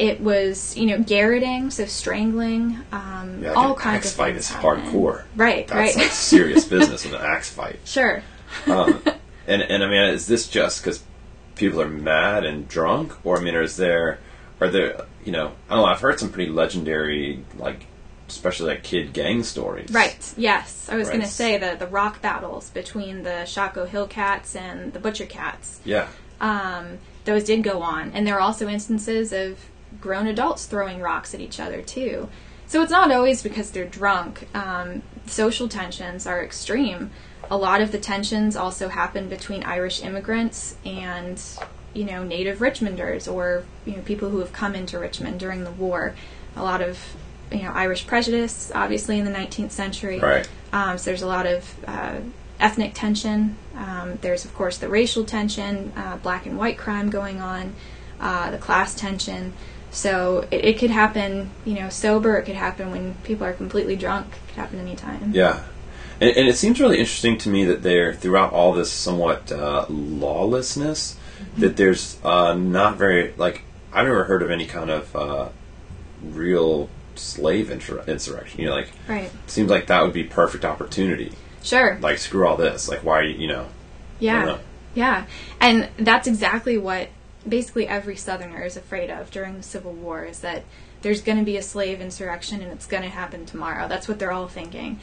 it was, you know, garroting, so strangling, um, yeah, like all kinds of things. An axe fight is hardcore. Right, That's right. That's like serious business with an axe fight. Sure. Um, and, and, I mean, is this just because people are mad and drunk? Or, I mean, is there, are there, you know, I don't know, I've heard some pretty legendary, like, especially like kid gang stories. Right, yes. I was right. going to say the, the rock battles between the Shockoe Hillcats and the Butcher Cats. Yeah. Um, those did go on. And there are also instances of grown adults throwing rocks at each other, too. So it's not always because they're drunk. Um, social tensions are extreme. A lot of the tensions also happen between Irish immigrants and, you know, native Richmonders or, you know, people who have come into Richmond during the war. A lot of you know, Irish prejudice, obviously, in the nineteenth century. Right. Um, so there's a lot of uh, ethnic tension. Um, there's, of course, the racial tension, uh, black and white crime going on, uh, the class tension. So it, it could happen, you know, sober. It could happen when people are completely drunk. It could happen any time. Yeah. And, and it seems really interesting to me that there, throughout all this somewhat uh, lawlessness, mm-hmm. that there's uh, not very, like, I've never heard of any kind of uh, real slave insur- insurrection, you know, like, right. Seems like that would be perfect opportunity. Sure. Like, screw all this. Like, why, you know. Yeah. Know. Yeah. And that's exactly what basically every Southerner is afraid of during the Civil War, is that there's going to be a slave insurrection and it's going to happen tomorrow. That's what they're all thinking.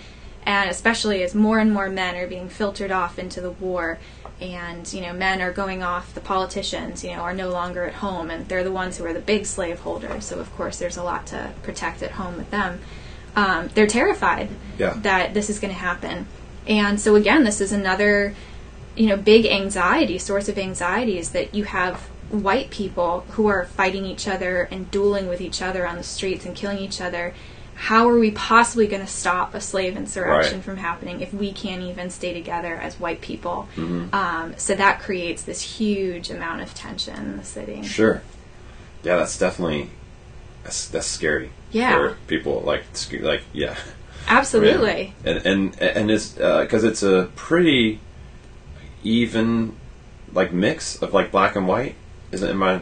And especially as more and more men are being filtered off into the war and, you know, men are going off, the politicians, you know, are no longer at home and they're the ones who are the big slaveholders. So, of course, there's a lot to protect at home with them. Um, they're terrified yeah. that this is going to happen. And so, again, this is another, you know, big anxiety, source of anxiety is that you have white people who are fighting each other and dueling with each other on the streets and killing each other. How are we possibly going to stop a slave insurrection right. from happening if we can't even stay together as white people? Mm-hmm. Um, so that creates this huge amount of tension in the city. Sure. Yeah, that's definitely, that's, that's scary. Yeah. For people, like, like yeah. Absolutely. I mean, and, and, and it's, uh, 'cause it's a pretty even, like, mix of, like, black and white. Isn't, am I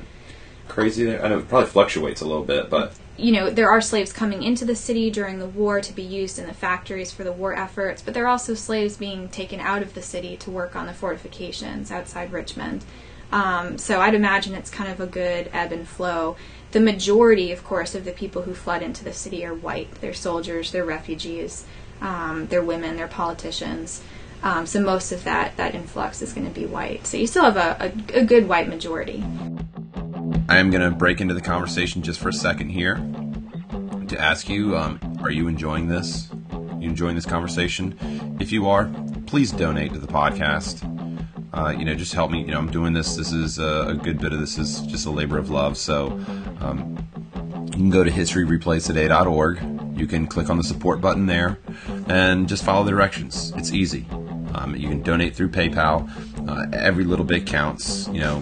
crazy there? I know it probably fluctuates a little bit, but... You know, there are slaves coming into the city during the war to be used in the factories for the war efforts, but there are also slaves being taken out of the city to work on the fortifications outside Richmond. Um, so I'd imagine it's kind of a good ebb and flow. The majority, of course, of the people who fled into the city are white. They're soldiers, they're refugees, um, they're women, they're politicians. Um, so most of that, that influx is going to be white. So you still have a, a, a good white majority. I am going to break into the conversation just for a second here to ask you, um, are you enjoying this? Are you enjoying this conversation? If you are, please donate to the podcast. Uh, you know, just help me. You know, I'm doing this. This is a, a good bit of this is just a labor of love. So um, you can go to history replays today dot org. You can click on the support button there and just follow the directions. It's easy. Um, you can donate through PayPal. Uh, every little bit counts, you know.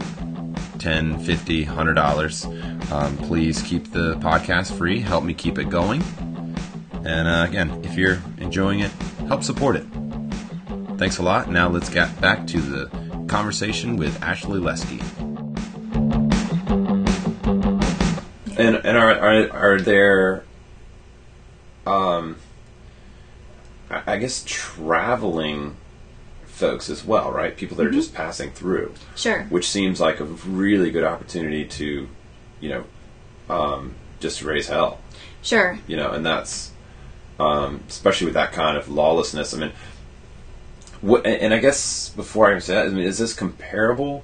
ten, fifty, one hundred dollars. Um, please keep the podcast free. Help me keep it going. And uh, again, if you're enjoying it, help support it. Thanks a lot. Now let's get back to the conversation with Ashley Luskey. And and are are, are there, um, I guess traveling folks as well, right? People that are mm-hmm. just passing through. Sure. Which seems like a really good opportunity to you know, um, just to raise hell. Sure. You know, and that's, um, especially with that kind of lawlessness. I mean, what, and I guess before I even say that, I mean, is this comparable?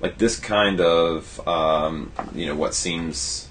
Like this kind of, um, you know, what seems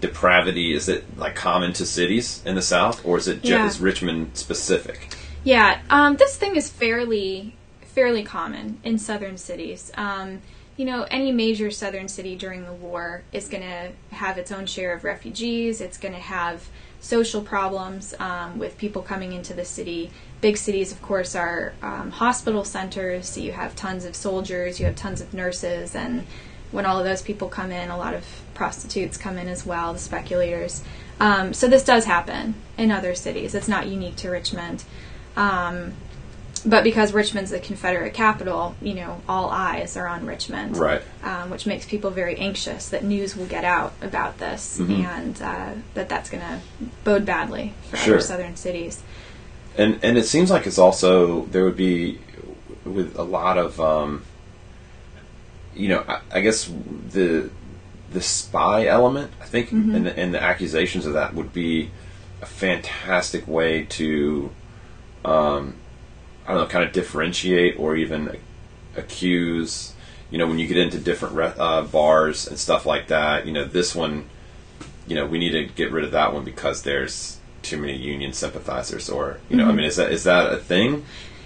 depravity, is it like common to cities in the South, or is it just yeah. is Richmond specific? Yeah, um, this thing is fairly, fairly common in southern cities. Um, you know, any major southern city during the war is going to have its own share of refugees. It's going to have social problems um, with people coming into the city. Big cities, of course, are um, hospital centers, so you have tons of soldiers, you have tons of nurses, and when all of those people come in, a lot of prostitutes come in as well, the speculators. Um, so this does happen in other cities. It's not unique to Richmond. Um, but because Richmond's the Confederate capital, you know, all eyes are on Richmond, right? Um, which makes people very anxious that news will get out about this, mm-hmm. and uh, that that's going to bode badly for sure. other southern cities. And and it seems like it's also, there would be, with a lot of, um, you know, I, I guess the the spy element, I think, mm-hmm. and, the, and the accusations of that would be a fantastic way to, um, I don't know, kind of differentiate or even accuse, you know, when you get into different re- uh, bars and stuff like that, you know, this one, you know, we need to get rid of that one because there's too many Union sympathizers, or, you know, mm-hmm. I mean, is that is that a thing?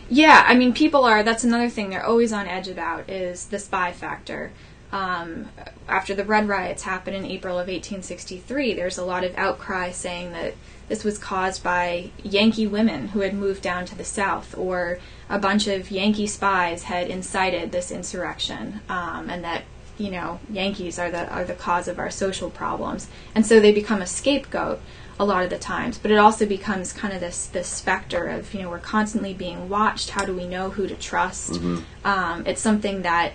Yeah, I mean, people are, that's another thing they're always on edge about, is the spy factor. Um, after the Red Riots happened in April of eighteen sixty-three, there's a lot of outcry saying that this was caused by Yankee women who had moved down to the South, or a bunch of Yankee spies had incited this insurrection, um, and that, you know, Yankees are the are the cause of our social problems. And so they become a scapegoat a lot of the times, but it also becomes kind of this this specter of, you know, we're constantly being watched. How do we know who to trust? Mm-hmm. Um, it's something that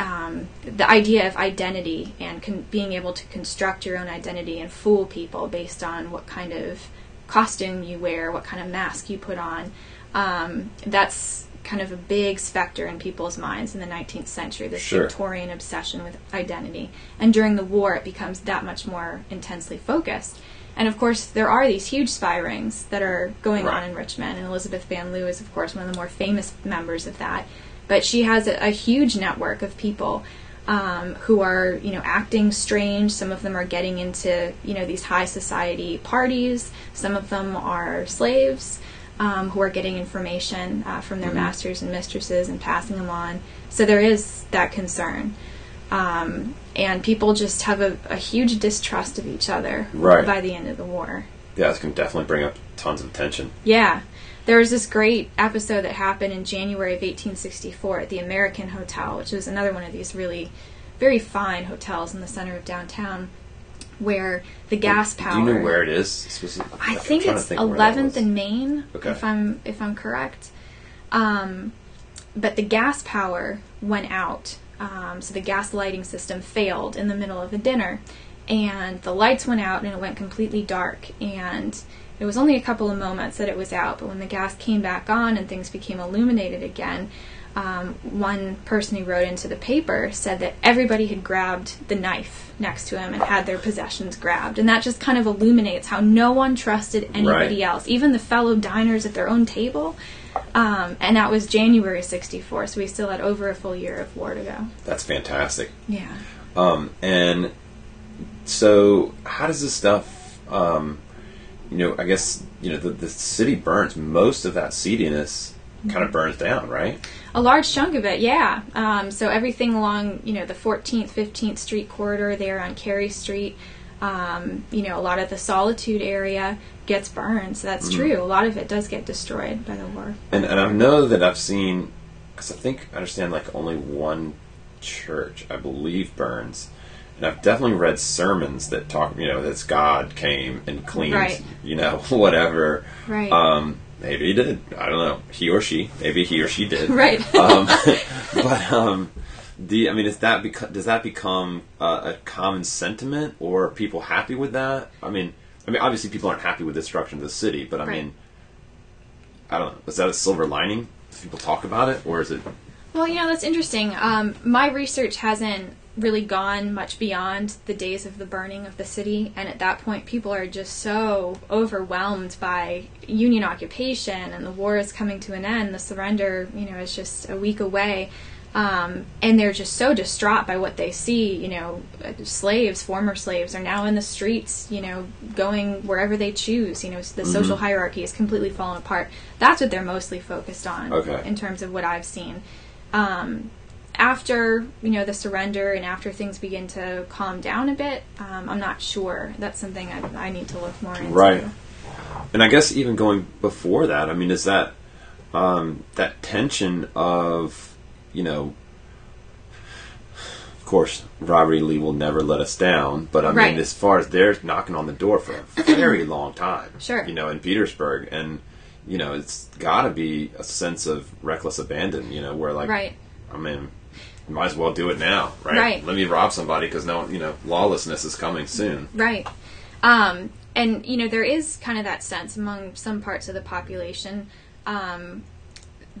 um, the idea of identity and con- being able to construct your own identity and fool people based on what kind of costume you wear, what kind of mask you put on, um, that's kind of a big specter in people's minds in the nineteenth century, this sure. Victorian obsession with identity. And during the war, it becomes that much more intensely focused. And, of course, there are these huge spy rings that are going right. on in Richmond, and Elizabeth Van Loo is, of course, one of the more famous members of that. But she has a, a huge network of people um, who are, you know, acting strange. Some of them are getting into, you know, these high society parties. Some of them are slaves um, who are getting information uh, from their mm-hmm. masters and mistresses and passing them on. So there is that concern. Um, and people just have a, a huge distrust of each other right. by the end of the war. Yeah, it's going to definitely bring up tons of attention. Yeah. There was this great episode that happened in January of eighteen sixty-four at the American Hotel, which was another one of these really very fine hotels in the center of downtown, where the gas power... Do you know where it is? I think it's eleventh and Main, okay. if I'm if I'm correct. Um, but the gas power went out. Um, so the gas lighting system failed in the middle of the dinner, and the lights went out, and it went completely dark, and it was only a couple of moments that it was out, but when the gas came back on and things became illuminated again, um, one person who wrote into the paper said that everybody had grabbed the knife next to him and had their possessions grabbed, and that just kind of illuminates how no one trusted anybody right. else, even the fellow diners at their own table. Um, and that was January sixty-four, so we still had over a full year of war to go. That's fantastic. Yeah. Um, and so how does this stuff, um, you know, I guess, you know, the, the city burns. Most of that seediness kind of burns down, right? A large chunk of it, yeah. Um, so everything along, you know, the fourteenth, fifteenth Street corridor there on Cary Street, um, you know, a lot of the Solitude area gets burned, so that's mm. true. A lot of it does get destroyed by the war. And and I know that I've seen, because I think I understand like only one church, I believe, burns. And I've definitely read sermons that talk, you know, that God came and cleaned, right. you know, whatever. Right. Um, maybe he did. I don't know. He or she. Maybe he or she did. Right. Um, but um, the I mean, is that beca- does that become uh, a common sentiment, or are people happy with that? I mean. I mean, obviously people aren't happy with the destruction of the city, but I right. mean, I don't know. Is that a silver lining? Do people talk about it, or is it... Well, you know, that's interesting. Um, my research hasn't really gone much beyond the days of the burning of the city, and at that point people are just so overwhelmed by Union occupation and the war is coming to an end, the surrender, you know, is just a week away, um, and they're just so distraught by what they see. You know, slaves, former slaves, are now in the streets, you know, going wherever they choose. You know, the mm-hmm. social hierarchy is completely fallen apart. That's what they're mostly focused on, okay. in terms of what I've seen. Um, After, you know, the surrender and after things begin to calm down a bit, um, I'm not sure. That's something I, I need to look more into. Right. And I guess even going before that, I mean, is that um, that tension of, you know, of course, Robert E. Lee will never let us down, but I right. mean, as far as they're knocking on the door for a very long time, sure. you know, in Petersburg, and, you know, it's got to be a sense of reckless abandon, you know, where like, right. I mean... might as well do it now, right? right. Let me rob somebody because no, you know, lawlessness is coming soon, right? Um, and you know, there is kind of that sense among some parts of the population, um,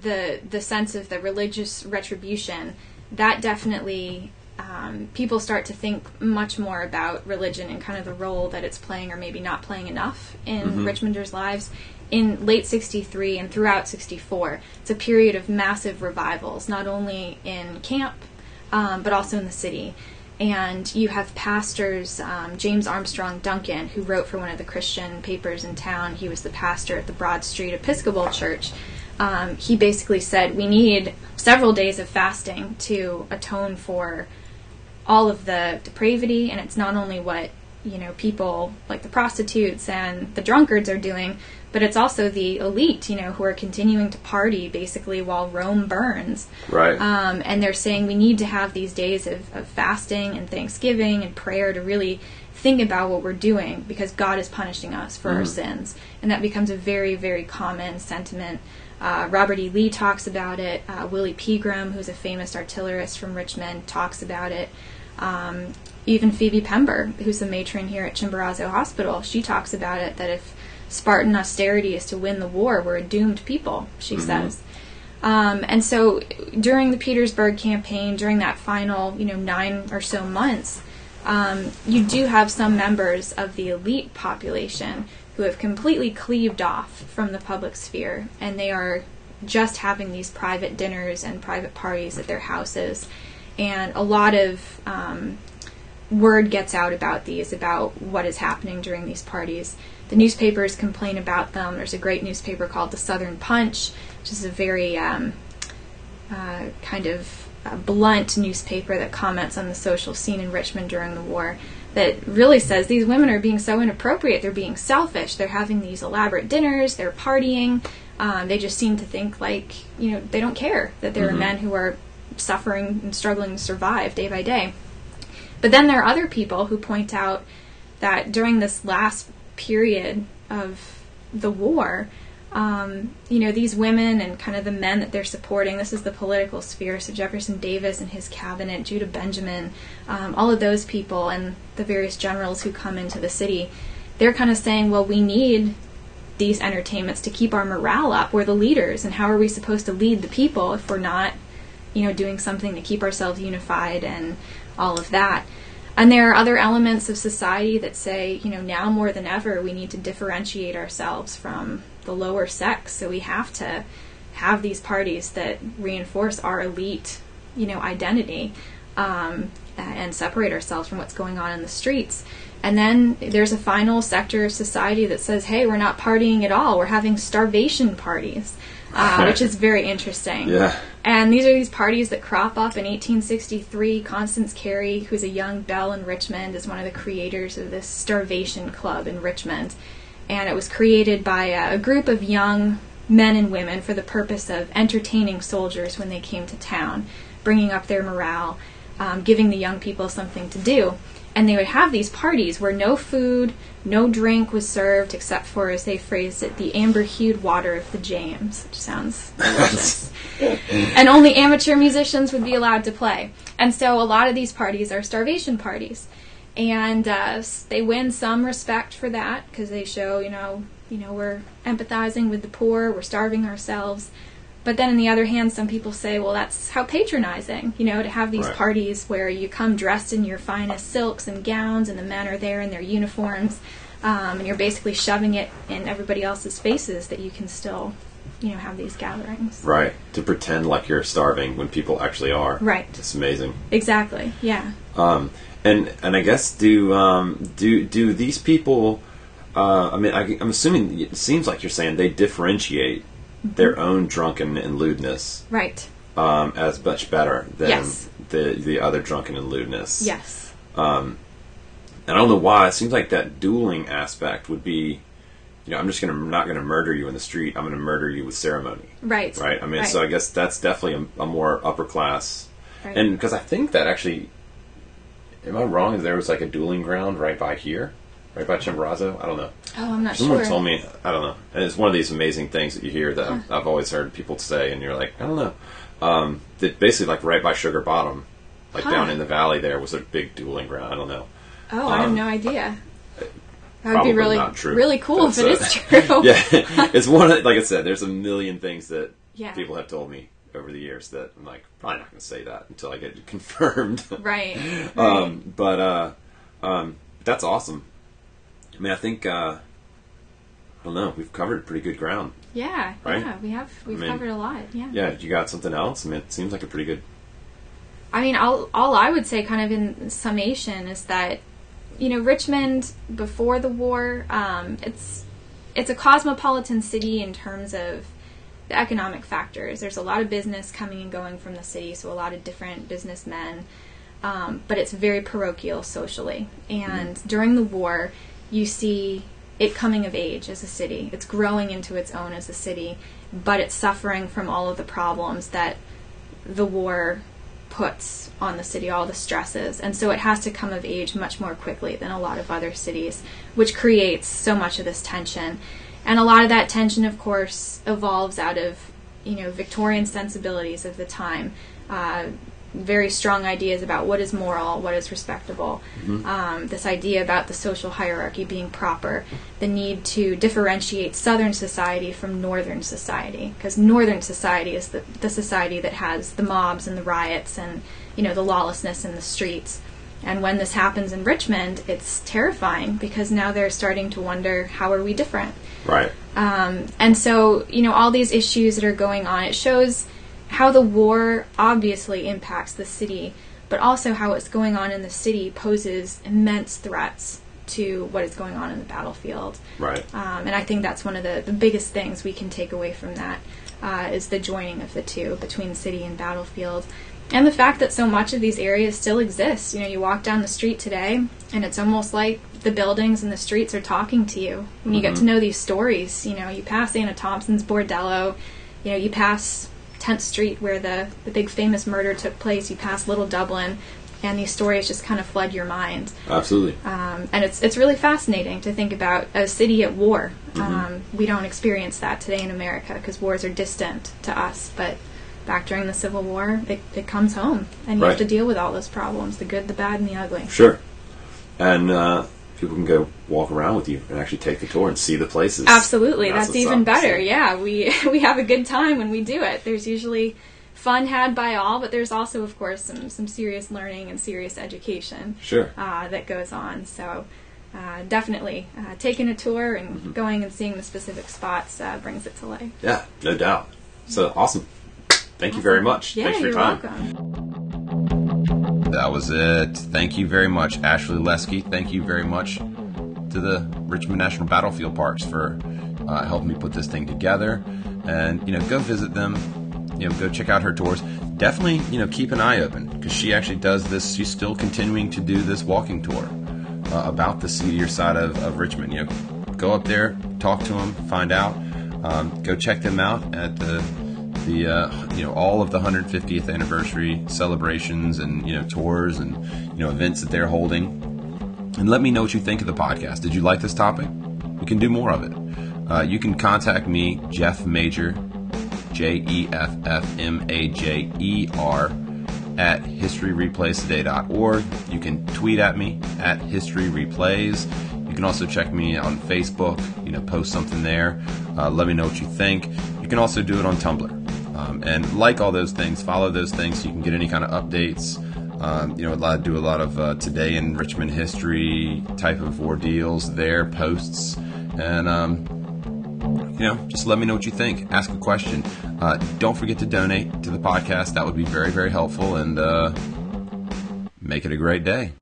the the sense of the religious retribution. That definitely, um, people start to think much more about religion and kind of the role that it's playing or maybe not playing enough in mm-hmm. Richmonders' lives. In late sixty-three and throughout sixty-four, it's a period of massive revivals, not only in camp, um, but also in the city. And you have pastors, um, James Armstrong Duncan, who wrote for one of the Christian papers in town. He was the pastor at the Broad Street Episcopal Church. Um, he basically said, we need several days of fasting to atone for all of the depravity, and it's not only what, you know, people like the prostitutes and the drunkards are doing, but it's also the elite, you know, who are continuing to party basically while Rome burns. Right. Um, and they're saying we need to have these days of, of fasting and thanksgiving and prayer to really think about what we're doing because God is punishing us for mm. our sins. And that becomes a very, very common sentiment. Uh, Robert E. Lee talks about it. Uh, Willie Pegram, who's a famous artillerist from Richmond, talks about it. Um, even Phoebe Pember, who's the matron here at Chimborazo Hospital, she talks about it, that if Spartan austerity is to win the war, we're a doomed people, she mm-hmm. says. Um, and so during the Petersburg campaign, during that final, you know, nine or so months, um, you do have some members of the elite population who have completely cleaved off from the public sphere, and they are just having these private dinners and private parties at their houses. And a lot of um, word gets out about these, about what is happening during these parties. The newspapers complain about them. There's a great newspaper called the Southern Punch, which is a very um, uh, kind of uh, blunt newspaper that comments on the social scene in Richmond during the war, that really says these women are being so inappropriate. They're being selfish. They're having these elaborate dinners. They're partying. Um, they just seem to think, like, you know, they don't care that there mm-hmm. are men who are suffering and struggling to survive day by day. But then there are other people who point out that during this last period of the war, um, you know, these women and kind of the men that they're supporting, this is the political sphere, so Jefferson Davis and his cabinet, Judah Benjamin, um, all of those people and the various generals who come into the city, they're kind of saying, well, we need these entertainments to keep our morale up. We're the leaders, and how are we supposed to lead the people if we're not, you know, doing something to keep ourselves unified and all of that? And there are other elements of society that say, you know, now more than ever, we need to differentiate ourselves from the lower sex. So we have to have these parties that reinforce our elite, you know, identity, um, and separate ourselves from what's going on in the streets. And then there's a final sector of society that says, hey, we're not partying at all. We're having starvation parties, uh, which is very interesting. Yeah. And these are these parties that crop up in eighteen sixty-three. Constance Cary, who's a young belle in Richmond, is one of the creators of this starvation club in Richmond. And it was created by a group of young men and women for the purpose of entertaining soldiers when they came to town, bringing up their morale, um, giving the young people something to do. And they would have these parties where no food, no drink was served, except for, as they phrased it, the amber-hued water of the James, which sounds delicious. And only amateur musicians would be allowed to play. And so a lot of these parties are starvation parties. And uh, they win some respect for that because they show, you know, you know, we're empathizing with the poor, we're starving ourselves. But then on the other hand, some people say, well, that's how patronizing, you know, to have these right. parties where you come dressed in your finest silks and gowns and the men are there in their uniforms, um, and you're basically shoving it in everybody else's faces that you can still, you know, have these gatherings. Right. To pretend like you're starving when people actually are. Right. It's amazing. Exactly. Yeah. Um, and, and I guess do, um, do, do these people, uh, I mean, I, I'm assuming it seems like you're saying they differentiate their own drunken and lewdness, right? Um, as much better than yes. the the other drunken and lewdness. Yes. Um, and I don't know why it seems like that dueling aspect would be, you know, I'm just gonna not gonna murder you in the street. I'm gonna murder you with ceremony. Right. Right. I mean, right. so I guess that's definitely a, a more upper class, right. and because I think that actually, am I wrong? There was like a dueling ground right by here. Right by Chimborazo? I don't know. Oh, I'm not Someone sure. Someone told me, I don't know. And it's one of these amazing things that you hear that huh. I've always heard people say, and you're like, I don't know. Um, that basically, like, right by Sugar Bottom, like huh. down in the valley there, was a big dueling ground. I don't know. Oh, um, I have no idea. That would be really, really cool if it uh, is true. Yeah. It's one of, like I said, there's a million things that yeah. people have told me over the years that I'm like, probably not going to say that until I get it confirmed. Right. right. Um, but uh, um, that's awesome. I mean, I think, uh, I don't know, we've covered pretty good ground. Yeah, right? yeah, we have. We've I mean, covered a lot, yeah. Yeah, you got something else? I mean, it seems like a pretty good... I mean, all, all I would say kind of in summation is that, you know, Richmond, before the war, um, it's it's a cosmopolitan city in terms of the economic factors. There's a lot of business coming and going from the city, so a lot of different businessmen, um, but it's very parochial socially. And mm-hmm. during the war... you see it coming of age as a city. It's growing into its own as a city, but it's suffering from all of the problems that the war puts on the city, all the stresses. And so it has to come of age much more quickly than a lot of other cities, which creates so much of this tension. And a lot of that tension, of course, evolves out of, you know, Victorian sensibilities of the time, uh, very strong ideas about what is moral, what is respectable, mm-hmm. um, this idea about the social hierarchy being proper, the need to differentiate Southern society from Northern society, because Northern society is the, the society that has the mobs and the riots and, you know, the lawlessness in the streets. And when this happens in Richmond, it's terrifying, because now they're starting to wonder, how are we different? Right. Um, and so, you know, all these issues that are going on, it shows... how the war obviously impacts the city, but also how what's going on in the city poses immense threats to what is going on in the battlefield. Right. Um, and I think that's one of the, the biggest things we can take away from that, uh, is the joining of the two between city and battlefield. And the fact that so much of these areas still exist. You know, you walk down the street today, and it's almost like the buildings and the streets are talking to you. When you mm-hmm. get to know these stories, you know, you pass Anna Thompson's bordello, you know, you pass... tenth Street, where the, the big famous murder took place. You pass Little Dublin, and these stories just kind of flood your mind. Absolutely. Um, and it's it's really fascinating to think about a city at war. Mm-hmm. Um, we don't experience that today in America, because wars are distant to us. But back during the Civil War, it, it comes home, and you right. have to deal with all those problems, the good, the bad, and the ugly. Sure. And... Uh people can go walk around with you and actually take the tour and see the places. Absolutely. That's, that's even up, better. So. Yeah. We, we have a good time when we do it. There's usually fun had by all, but there's also, of course, some, some serious learning and serious education sure. uh, that goes on. So uh, definitely uh, taking a tour and mm-hmm. going and seeing the specific spots uh, brings it to life. Yeah, no doubt. So awesome. Thank awesome. you very much. Yeah, Thanks for your time. Welcome. That was it. Thank you very much, Ashley Luskey. Thank you very much to the Richmond National Battlefield Parks for uh, helping me put this thing together. And, you know, go visit them. You know, go check out her tours. Definitely, you know, keep an eye open, because she actually does this. She's still continuing to do this walking tour uh, about the seedier side of, of Richmond. You know, go up there, talk to them, find out. Um, go check them out at the... The uh, you know all of the one hundred fiftieth anniversary celebrations and you know tours and you know events that they're holding, and let me know what you think of the podcast. Did you like this topic? We can do more of it. Uh, you can contact me, Jeff Major, J E F F M A J E R, at history replays today dot org. You can tweet at me at historyreplays. You can also check me on Facebook. You know, post something there. Uh, let me know what you think. You can also do it on Tumblr. Um, and like all those things, follow those things so you can get any kind of updates. Um, you know, a lot, do a lot of uh, Today in Richmond History type of ordeals there, posts. And, um, you know, just let me know what you think. Ask a question. Uh, don't forget to donate to the podcast. That would be very, very helpful. And uh, make it a great day.